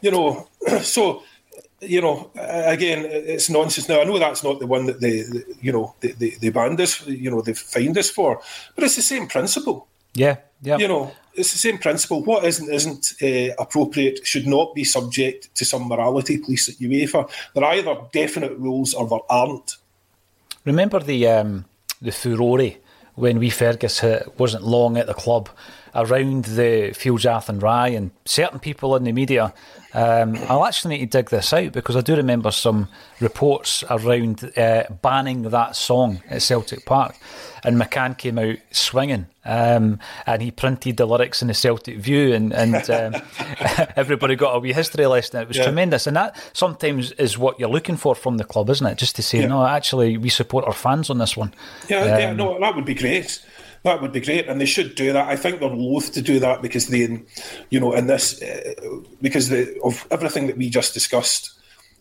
You know, so... You know, again, it's nonsense. Now, I know that's not the one that they, you know, they, they, they banned us, you know, they fined us for, but it's the same principle. Yeah, yeah. You know, it's the same principle. What isn't isn't uh, appropriate should not be subject to some morality police at UEFA. There are either definite rules or there aren't. Remember the um, the furore when wee Fergus wasn't long at the club around the Fields of Athenry and certain people in the media. Um, I'll actually need to dig this out because I do remember some reports around uh, banning that song at Celtic Park, and McCann came out swinging, um, and he printed the lyrics in the Celtic View, and, and um, everybody got a wee history lesson. It was yeah. tremendous, and that sometimes is what you're looking for from the club, isn't it? Just to say, yeah. no, actually, we support our fans on this one. Yeah, um, yeah, no, that would be great. That would be great, and they should do that. I think they're loath to do that because they, you know, in this, uh, because the, of everything that we just discussed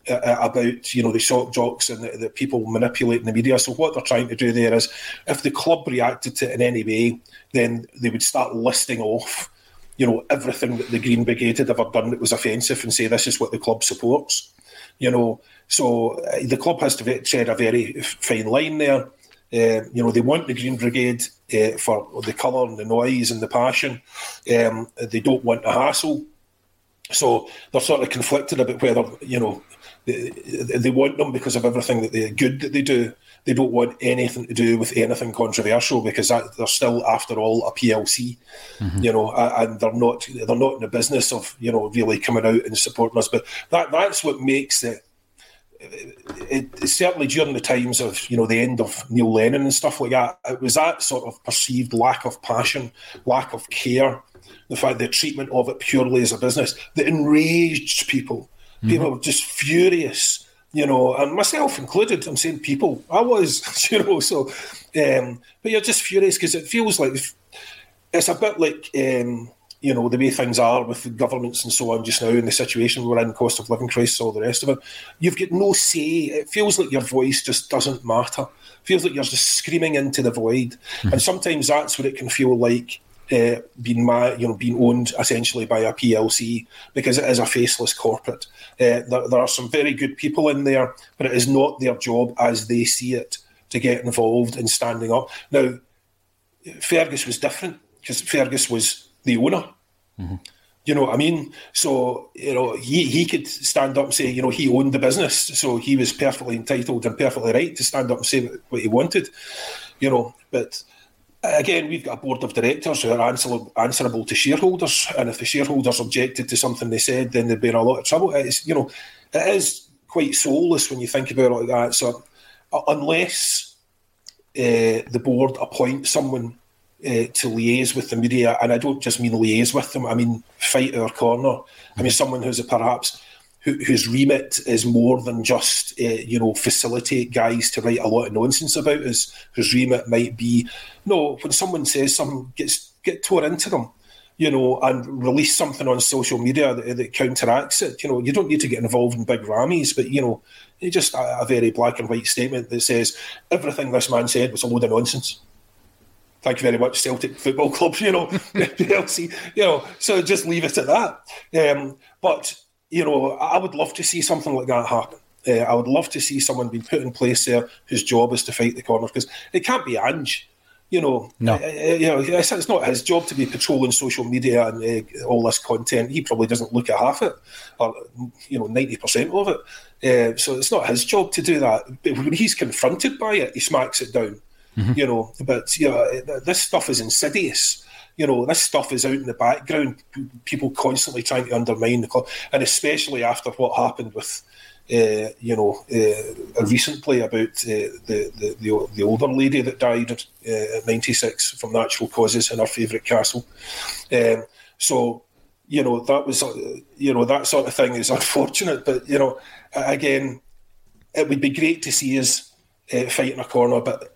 uh, about, you know, the shock jocks and the, the people manipulating the media. So what they're trying to do there is, if the club reacted to it in any way, then they would start listing off, you know, everything that the Green Brigade had ever done that was offensive, and say this is what the club supports, you know. So uh, the club has to tread a very fine line there. Uh, you know, they want the Green Brigade uh, for the colour and the noise and the passion. Um, they don't want the hassle. So they're sort of conflicted about whether, you know, they, they want them because of everything that they're good that they do. They don't want anything to do with anything controversial because that, they're still, after all, a P L C, mm-hmm. you know, and they're not they're not in the business of, you know, really coming out and supporting us. But that that's what makes it. It, certainly during the times of, you know, the end of Neil Lennon and stuff like that, it was that sort of perceived lack of passion, lack of care, the fact the treatment of it purely as a business that enraged people. Mm-hmm. People were just furious, you know, and myself included. I'm saying people, I was, you know, so, um, but you're just furious because it feels like it's a bit like, um, you know, the way things are with the governments and so on just now, and the situation we're in, cost of living crisis, all the rest of it. You've got no say. It feels like your voice just doesn't matter. It feels like you're just screaming into the void. Mm-hmm. And sometimes that's what it can feel like, uh, being ma- you know, being owned essentially by a P L C, because it is a faceless corporate. Uh, there, there are some very good people in there, but it is not their job as they see it to get involved in standing up. Now, Fergus was different because Fergus was the owner, mm-hmm. you know what I mean? So, you know, he, he could stand up and say, you know, he owned the business, so he was perfectly entitled and perfectly right to stand up and say what he wanted, you know. But again, we've got a board of directors who are answerable, answerable to shareholders, and if the shareholders objected to something they said, then they'd be in a lot of trouble. It's, you know, it is quite soulless when you think about it like that. So unless uh, the board appoints someone Uh, to liaise with the media, and I don't just mean liaise with them, I mean fight our corner. I mean someone who's a perhaps who, whose remit is more than just uh, you know, facilitate guys to write a lot of nonsense about us, whose remit might be, no, when someone says something, gets get tore into them, you know, and release something on social media that, that counteracts it. You know, you don't need to get involved in big rammies, but you know, just a, a very black and white statement that says everything this man said was a load of nonsense. Thank you very much, Celtic Football Club, you know, P L C, you know, so just leave it at that. Um, but, you know, I would love to see something like that happen. Uh, I would love to see someone being put in place there whose job is to fight the corner, because it can't be Ange, you know. No. Uh, you know, it's, it's not his job to be patrolling social media and uh, all this content. He probably doesn't look at half it, or, you know, ninety percent of it. Uh, so it's not his job to do that. But when he's confronted by it, he smacks it down. Mm-hmm. You know, but you know, this stuff is insidious. You know, this stuff is out in the background. People constantly trying to undermine the club, and especially after what happened with, uh, you know, uh, recently about uh, the, the the the older lady that died uh, at ninety-six from natural causes in her favourite castle. Um, so, you know, that was, uh, you know, that sort of thing is unfortunate. But you know, again, it would be great to see us uh, fight in a corner, but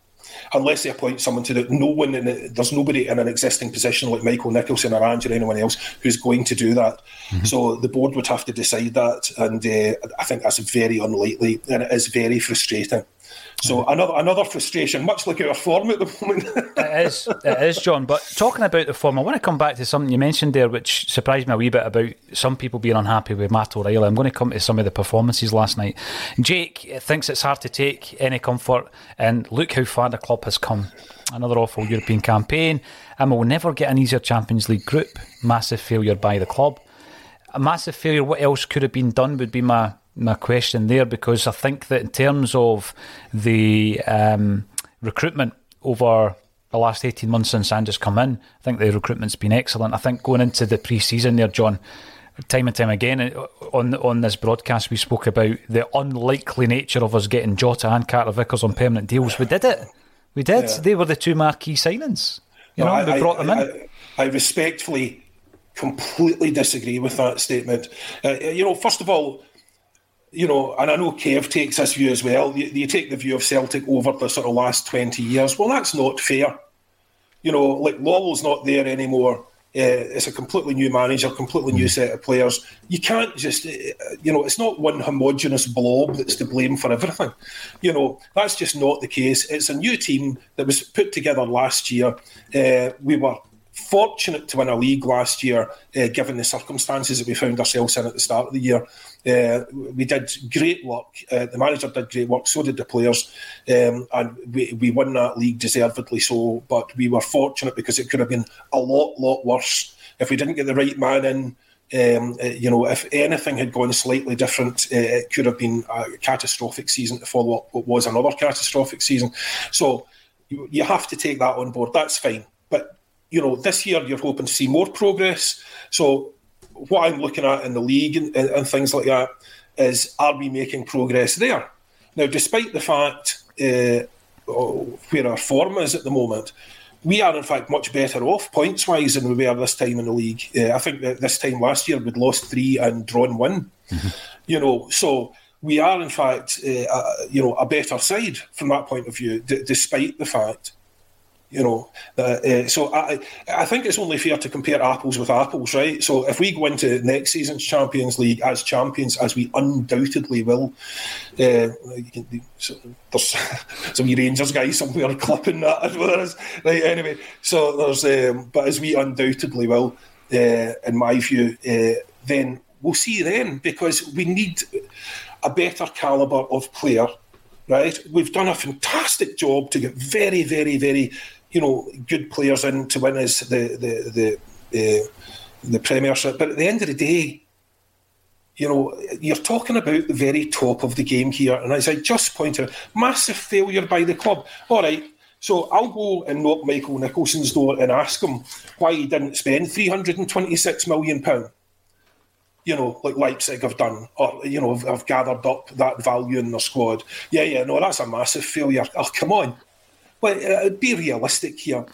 unless they appoint someone to do it, no one in the, there's nobody in an existing position like Michael Nicholson or Ange or anyone else who's going to do that. Mm-hmm. So the board would have to decide that, and uh, I think that's very unlikely, and it is very frustrating. So mm-hmm. another another frustration, much like our form at the moment. It is, it is, John. But talking about the form, I want to come back to something you mentioned there, which surprised me a wee bit about some people being unhappy with Matt O'Riley. I'm going to come to some of the performances last night. Jake thinks it's hard to take any comfort, and look how far the club has come. Another awful European campaign, and we'll never get an easier Champions League group. Massive failure by the club. A massive failure. What else could have been done would be my... my question there, because I think that in terms of the um, recruitment over the last eighteen months since Ange has come in. I think the recruitment's been excellent. I think going into the pre-season there, John, time and time again on on this broadcast, we spoke about the unlikely nature of us getting Jota and Carter-Vickers on permanent deals. We did it. We did. Yeah. They were the two marquee signings. You well, know, I, we brought them I, in. I, I respectfully, completely disagree with that statement. Uh, you know, first of all, you know, and I know Kev takes this view as well. You, you take the view of Celtic over the sort of last twenty years. Well, that's not fair. You know, like Lawlor's not there anymore. Uh, it's a completely new manager, completely new set of players. You can't just, uh, you know, it's not one homogenous blob that's to blame for everything. You know, that's just not the case. It's a new team that was put together last year. Uh, we were fortunate to win a league last year, uh, given the circumstances that we found ourselves in at the start of the year. Uh, we did great work. Uh, the manager did great work. So did the players. Um, and we, we won that league deservedly so. But we were fortunate because it could have been a lot, lot worse if we didn't get the right man in. Um, uh, you know, if anything had gone slightly different, uh, it could have been a catastrophic season to follow up what was another catastrophic season. So you, you have to take that on board. That's fine. But, you know, this year you're hoping to see more progress. So what I'm looking at in the league and, and, and things like that is, are we making progress there? Now, despite the fact uh, where our form is at the moment, we are in fact much better off points-wise than we were this time in the league. Uh, I think that this time last year we'd lost three and drawn one. Mm-hmm. You know, so we are in fact uh, uh, you know, a better side from that point of view, d- despite the fact. You know, uh, uh, so I, I think it's only fair to compare apples with apples, right? So if we go into next season's Champions League as champions, as we undoubtedly will, uh, you can do, so there's some Rangers guy somewhere clipping that, as well as right. Anyway, so there's, um, but as we undoubtedly will, uh, in my view, uh, then we'll see then, because we need a better calibre of player, right? We've done a fantastic job to get very, very, very. You know, good players in to win us the the the, uh, the Premiership. But at the end of the day, you know, you're talking about the very top of the game here. And as I just pointed out, massive failure by the club. All right, so I'll go and knock Michael Nicholson's door and ask him why he didn't spend three hundred twenty-six million pounds, you know, like Leipzig have done, or, you know, have gathered up that value in their squad. Yeah, yeah, no, that's a massive failure. Oh, come on. Well, be realistic here,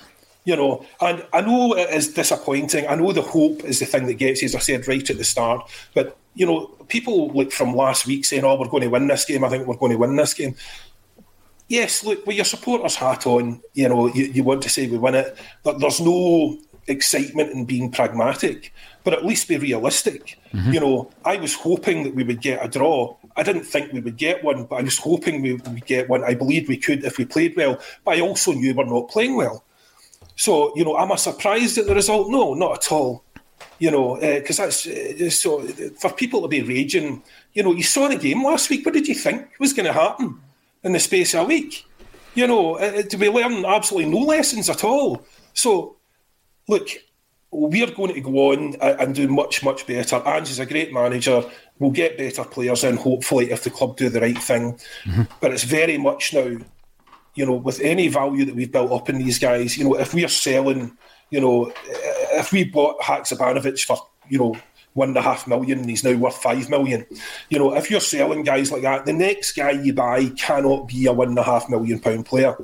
you know. And I know it is disappointing. I know the hope is the thing that gets you, as I said right at the start. But, you know, people like from last week saying, oh, we're going to win this game. I think we're going to win this game. Yes, look, with your supporters' hat on, you know, you, you want to say we win it. But there's no excitement in being pragmatic. But at least be realistic. Mm-hmm. You know, I was hoping that we would get a draw. I didn't think we would get one, but I was hoping we would get one. I believed we could if we played well, but I also knew we're not playing well. So, you know, am I surprised at the result? No, not at all. You know, because uh, that's uh, so for people to be raging. You know, you saw the game last week. What did you think was going to happen in the space of a week? You know, uh, we learn absolutely no lessons at all. So, look. We're going to go on and do much, much better. Ange is a great manager. We'll get better players in, hopefully, if the club do the right thing. Mm-hmm. But it's very much now, you know, with any value that we've built up in these guys, you know, if we're selling, you know, if we bought Haksabanovic for, you know, one and a half million and he's now worth five million, you know, if you're selling guys like that, the next guy you buy cannot be a one and a half million pound player.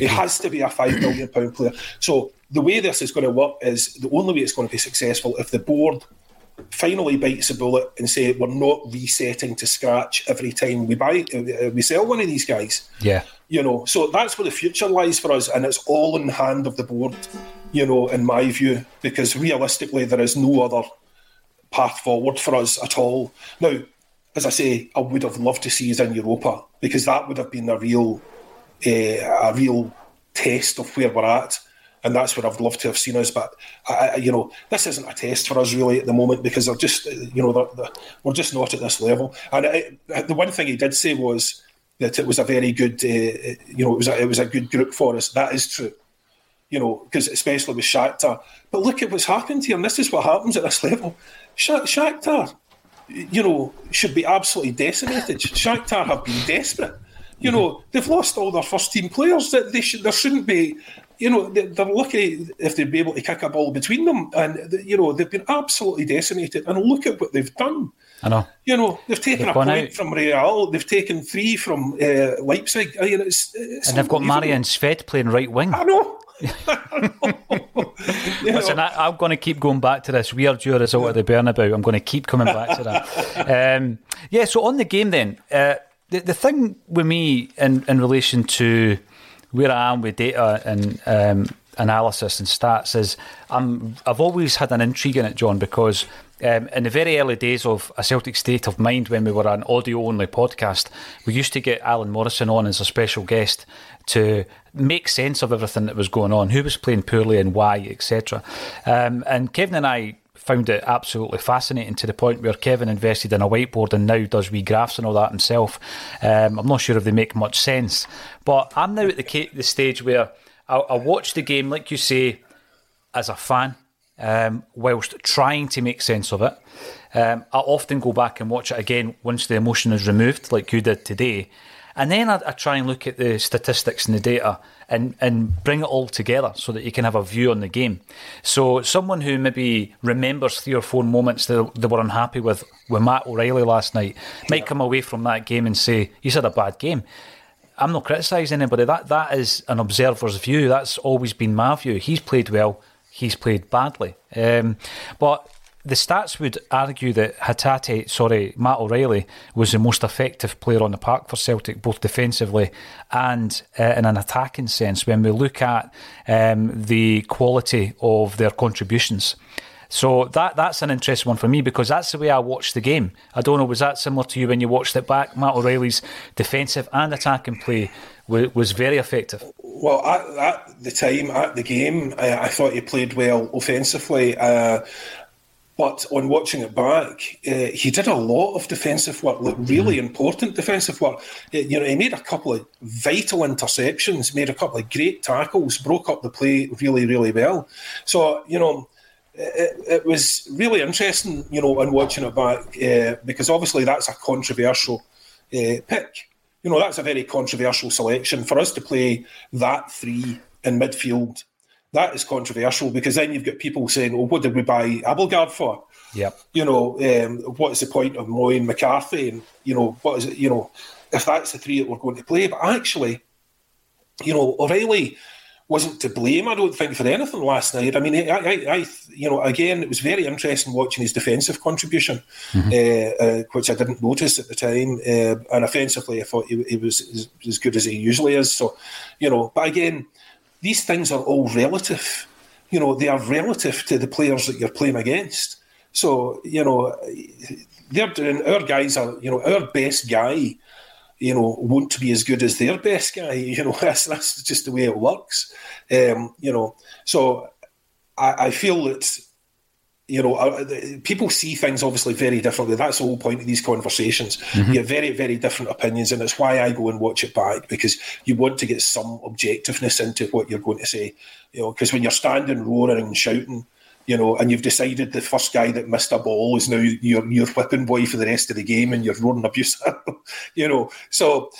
It has to be a five million pound player. So, the way this is going to work is the only way it's going to be successful if the board finally bites a bullet and say we're not resetting to scratch every time we buy, we sell one of these guys. Yeah, you know. So that's where the future lies for us, and it's all in hand of the board, you know, in my view, because realistically there is no other path forward for us at all. Now, as I say, I would have loved to see us in Europa because that would have been a real, uh, a real test of where we're at. And that's where I'd love to have seen us. But, I, you know, this isn't a test for us really at the moment because they're just, you know, they're, they're, we're just not at this level. And it, the one thing he did say was that it was a very good, uh, you know, it was, a, it was a good group for us. That is true, you know, because especially with Shakhtar. But look at what's happened here, and this is what happens at this level. Sha- Shakhtar, you know, should be absolutely decimated. Shakhtar have been desperate. You know, they've lost all their first-team players. They, they should, there shouldn't be... you know, they're lucky if they'd be able to kick a ball between them. And, you know, they've been absolutely decimated. And look at what they've done. I know. You know, they've taken they've a point out. From Real. They've taken three from uh, Leipzig. I mean, it's, it's and they've got Marian Sved playing right wing. I know. I know. Listen, know. I, I'm going to keep going back to this. We are due a result yeah. of the Bernabeu. I'm going to keep coming back to that. um, yeah, so on the game then, uh, the, the thing with me in, in relation to where I am with data and um, analysis and stats is I'm, I've always had an intrigue in it, John, because um, in the very early days of A Celtic State of Mind, when we were an audio-only podcast, we used to get Alan Morrison on as a special guest to make sense of everything that was going on, who was playing poorly and why, et cetera. Um, and Kevin and I found it absolutely fascinating to the point where Kevin invested in a whiteboard and now does wee graphs and all that himself. Um, I'm not sure if they make much sense. But I'm now at the, the stage where I, I watch the game, like you say, as a fan, um, whilst trying to make sense of it. Um, I often go back and watch it again once the emotion is removed, like you did today. And then I, I try and look at the statistics and the data and, and bring it all together so that you can have a view on the game. So someone who maybe remembers three or four moments that they were unhappy with with Matt O'Riley last night might come away from that game and say, he's had a bad game. I'm not criticising anybody. That That is an observer's view. That's always been my view. He's played well. He's played badly. Um, but the stats would argue that Hatate, sorry, Matt O'Riley was the most effective player on the park for Celtic, both defensively and uh, in an attacking sense, when we look at um, the quality of their contributions. So that that's an interesting one for me because that's the way I watched the game. I don't know, was that similar to you when you watched it back? Matt O'Reilly's defensive and attacking play w- was very effective. Well, at, at the time, at the game, I, I thought he played well offensively. Uh, But on watching it back, uh, he did a lot of defensive work, like really mm-hmm. important defensive work. You know, he made a couple of vital interceptions, made a couple of great tackles, broke up the play really, really well. So, you know, it, it was really interesting, you know, in watching it back, uh, because obviously that's a controversial uh, pick. You know, that's a very controversial selection. For us to play that three in midfield, that is controversial because then you've got people saying, well, what did we buy Abelgard for? Yep. You know, um, what is the point of Moy and McCarthy? And, you know, what is it, you know, if that's the three that we're going to play. But actually, you know, O'Riley wasn't to blame, I don't think, for anything last night. I mean, I, I, I you know, again, it was very interesting watching his defensive contribution, mm-hmm. uh, uh, which I didn't notice at the time. Uh, and offensively, I thought he, he was as, as good as he usually is. So, you know, but again, these things are all relative. You know, they are relative to the players that you're playing against. So, you know, they're doing, our guys are, you know, our best guy, you know, won't be as good as their best guy. You know, that's, that's just the way it works. Um, you know, so I, I feel that, you know, people see things obviously very differently. That's the whole point of these conversations. Mm-hmm. You have very, very different opinions, and it's why I go and watch it back, because you want to get some objectiveness into what you're going to say. You know, because when you're standing roaring and shouting, you know, and you've decided the first guy that missed a ball is now your your whipping boy for the rest of the game, and you're roaring abuse at him, you know, so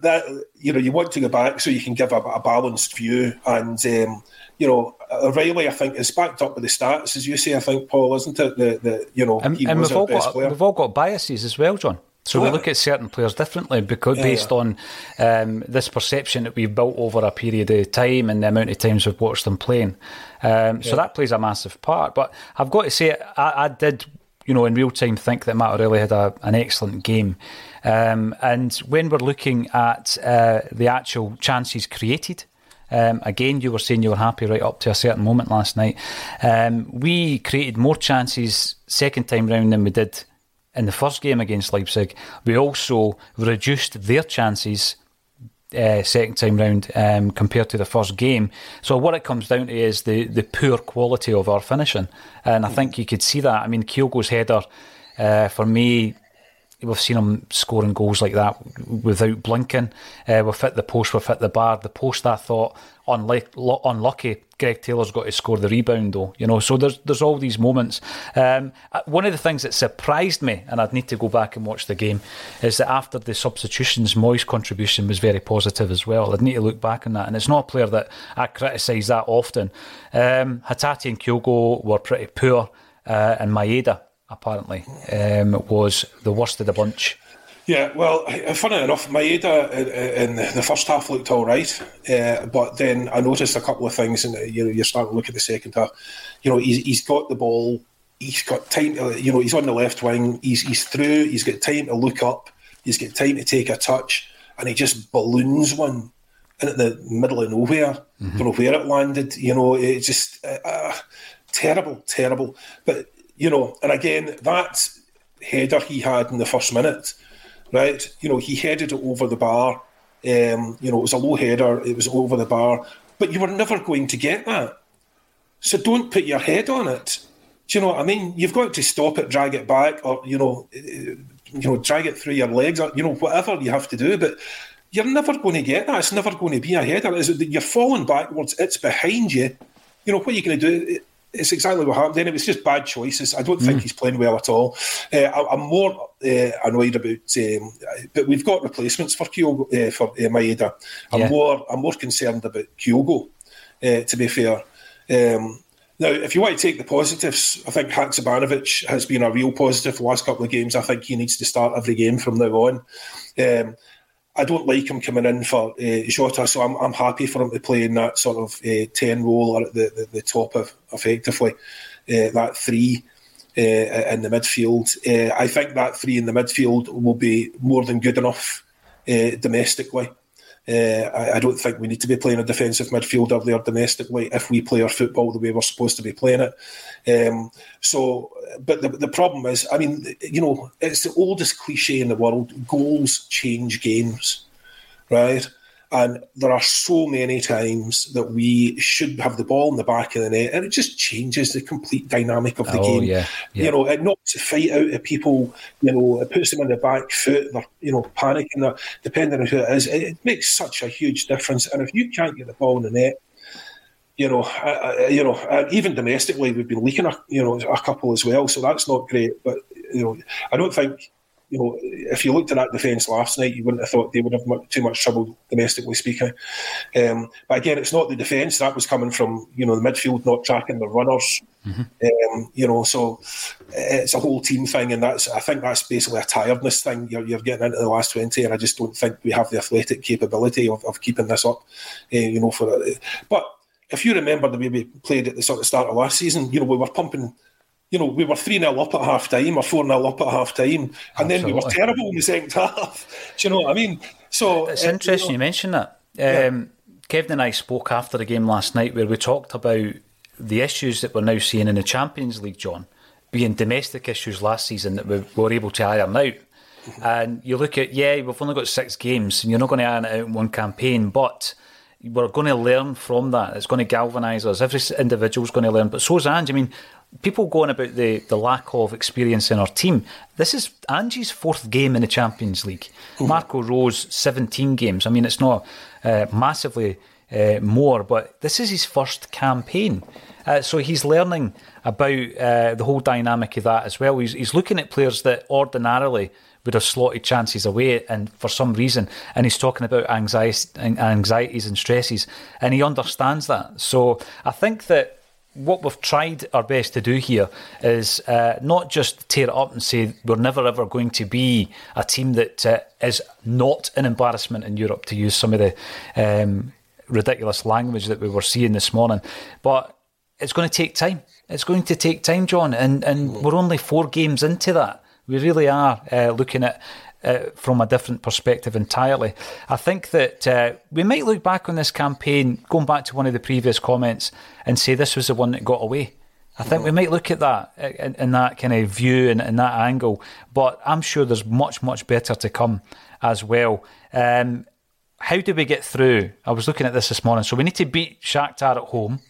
that, you know, you want to go back so you can give a, a balanced view. And um, you know, O'Riley, I think, is backed up with the stats, as you say, I think, Paul, isn't it? The, the, you know, and, he and was we've, our all best got, player. We've all got biases as well, John. So yeah. we look at certain players differently because yeah, based yeah. on um, this perception that we've built over a period of time and the amount of times we've watched them playing. Um, yeah. So that plays a massive part. But I've got to say, I, I did, you know, in real time think that Matt O'Riley had a, an excellent game. Um, and when we're looking at uh, the actual chances created, Um, again, you were saying you were happy right up to a certain moment last night. Um, we created more chances second time round than we did in the first game against Leipzig. We also reduced their chances uh, second time round um, compared to the first game. So what it comes down to is the, the poor quality of our finishing. And I think you could see that. I mean, Kyogo's header, uh, for me, We've seen him scoring goals like that without blinking. Uh, we've hit the post, we've hit the bar. The post, I thought, unli- unlucky. Greg Taylor's got to score the rebound, though. You know, so there's there's all these moments. Um, one of the things that surprised me, and I'd need to go back and watch the game, is that after the substitutions, Moyes' contribution was very positive as well. I'd need to look back on that. And it's not a player that I criticise that often. Um, Hatate and Kyogo were pretty poor, uh, and Maeda, apparently, um, was the worst of the bunch. Yeah, well, funny enough, Maeda in the first half looked all right, uh, but then I noticed a couple of things, and you know, you start to look at the second half. You know, he's he's got the ball, he's got time to, you know, he's on the left wing, he's he's through, he's got time to look up, he's got time to take a touch, and he just balloons one into the middle of nowhere. Mm-hmm. Don't know where it landed. You know, it's just uh, terrible, terrible, but. You know, and again, that header he had in the first minute, right? You know, he headed it over the bar. Um, you know, it was a low header. It was over the bar. But you were never going to get that. So don't put your head on it. Do you know what I mean? You've got to stop it, drag it back, or, you know, you know, drag it through your legs, or, you know, whatever you have to do. But you're never going to get that. It's never going to be a header. It's, you're falling backwards. It's behind you. You know, what are you going to do? It, It's exactly what happened. Then it was just bad choices. I don't mm. think he's playing well at all. Uh, I, I'm more uh, annoyed about, um, but we've got replacements for Kyogo, uh, for uh, Maeda. I'm yeah. more, I'm more concerned about Kyogo. Uh, to be fair, um, now if you want to take the positives, I think Haksabanovic has been a real positive the last couple of games. I think he needs to start every game from now on. Um, I don't like him coming in for uh, Jota, so I'm I'm happy for him to play in that sort of uh, ten role, or at the, the, the top of, effectively, uh, that three uh, in the midfield. Uh, I think that three in the midfield will be more than good enough uh, domestically. Uh, I, I don't think we need to be playing a defensive midfielder there domestically if we play our football the way we're supposed to be playing it. Um, so, but the, the problem is, I mean, you know, it's the oldest cliche in the world: goals change games, right? And there are so many times that we should have the ball in the back of the net, and it just changes the complete dynamic of the oh, game. Yeah, yeah. You know, it knocks a fight out of people. You know, it puts them on the back foot. They're, you know, panicking. They're, depending on who it is, it, it makes such a huge difference. And if you can't get the ball in the net, you know, I, I, you know, and even domestically, we've been leaking, a, you know, a couple as well. So that's not great. But you know, I don't think. You know, if you looked at that defence last night, you wouldn't have thought they would have much, too much trouble, domestically speaking. Um, but again, it's not the defence. That was coming from, you know, the midfield not tracking the runners. Mm-hmm. Um, you know, so it's a whole team thing, and that's I think that's basically a tiredness thing. You're, you're getting into the last twenty, and I just don't think we have the athletic capability of, of keeping this up, uh, you know. For uh, But if you remember the way we played at the sort of start of last season, you know, we were pumping... You know, we were three nil up at half-time or four nil up at half-time, and Absolutely. Then we were terrible in the second half. Do you know what I mean? So It's uh, interesting you, know, you mentioned that. Um, yeah. Kevin and I spoke after the game last night where we talked about the issues that we're now seeing in the Champions League, John, being domestic issues last season that we were able to iron out. Mm-hmm. And you look at, yeah, we've only got six games, and you're not going to iron it out in one campaign, but... We're going to learn from that. It's going to galvanise us. Every individual's going to learn. But so is Ange. I mean, people going about the, the lack of experience in our team. This is Ange's fourth game in the Champions League. Mm-hmm. Marco Rose, seventeen games. I mean, it's not uh, massively uh, more, but this is his first campaign. Uh, so he's learning about uh, the whole dynamic of that as well. He's, he's looking at players that ordinarily... would have slotted chances away, and for some reason, and he's talking about anxiety, anxieties and stresses, and he understands that. So I think that what we've tried our best to do here is uh, not just tear it up and say we're never ever going to be a team that uh, is not an embarrassment in Europe, to use some of the um, ridiculous language that we were seeing this morning, but it's going to take time. It's going to take time, John, and, and we're only four games into that. We really are uh, looking at uh, from a different perspective entirely. I think that uh, we might look back on this campaign, going back to one of the previous comments, and say this was the one that got away. I think we might look at that in, in that kind of view and in that angle, but I'm sure there's much, much better to come as well. Um, how do we get through? I was looking at this this morning. So we need to beat Shakhtar at home,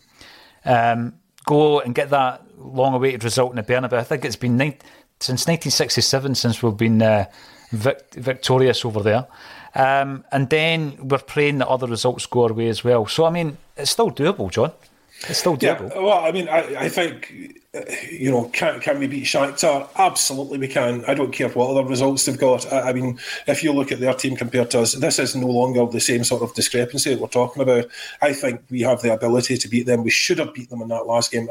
um, go and get that long-awaited result in the Bernabeu. I think it's been nine... since nineteen sixty-seven, since we've been uh, vic- victorious over there. Um, and then we're praying that other results go our way as well. So, I mean, it's still doable, John. It's still doable. Yeah, well, I mean, I, I think, you know, can, can we beat Shakhtar? Absolutely we can. I don't care what other results they've got. I, I mean, if you look at their team compared to us, this is no longer the same sort of discrepancy that we're talking about. I think we have the ability to beat them. We should have beat them in that last game.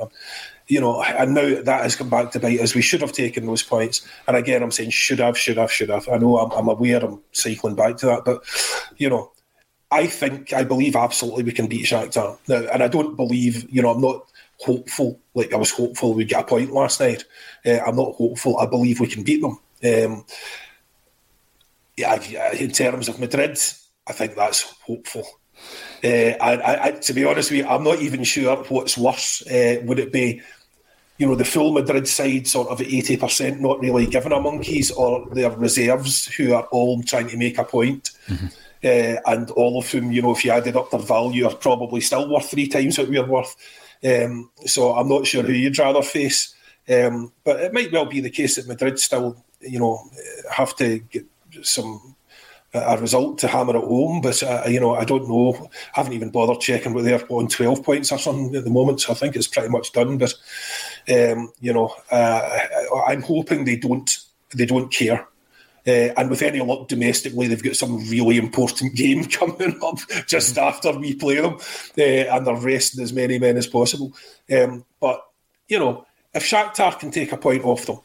You know, and now that has come back to bite us. We should have taken those points. And again, I'm saying should have, should have, should have. I know I'm, I'm aware I'm cycling back to that, but, you know, I think, I believe absolutely we can beat Shakhtar. Now, and I don't believe, you know, I'm not hopeful. Like I was hopeful we'd get a point last night. Uh, I'm not hopeful. I believe we can beat them. Um, yeah, in terms of Madrid, I think that's hopeful. Uh, I, I, to be honest with you, I'm not even sure what's worse. Uh, would it be, you know, the full Madrid side sort of eighty percent not really giving a monkeys, or their reserves who are all trying to make a point? Mm-hmm. Uh, and all of whom, you know, if you added up their value, are probably still worth three times what we're worth. Um, so I'm not sure who you'd rather face. Um, but it might well be the case that Madrid still, you know, have to get some a result to hammer at home. But, uh, you know, I don't know. I haven't even bothered checking what they're on, twelve points or something at the moment. So I think it's pretty much done. But, um, you know, uh, I'm hoping they don't they don't care. Uh, and with any luck domestically, they've got some really important game coming up just after we play them, uh, and they're resting as many men as possible. Um, but, you know, if Shakhtar can take a point off them,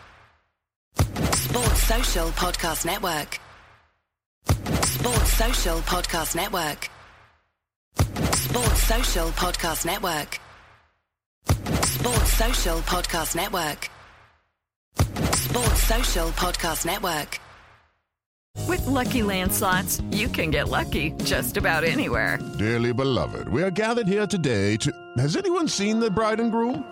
Sports Social Podcast Network. Sports Social Podcast Network. Sports Social Podcast Network. Sports Social Podcast Network. Sports Social Podcast Network. With Lucky Land Slots, you can get lucky just about anywhere. Dearly beloved, we are gathered here today to... Has anyone seen the bride and groom?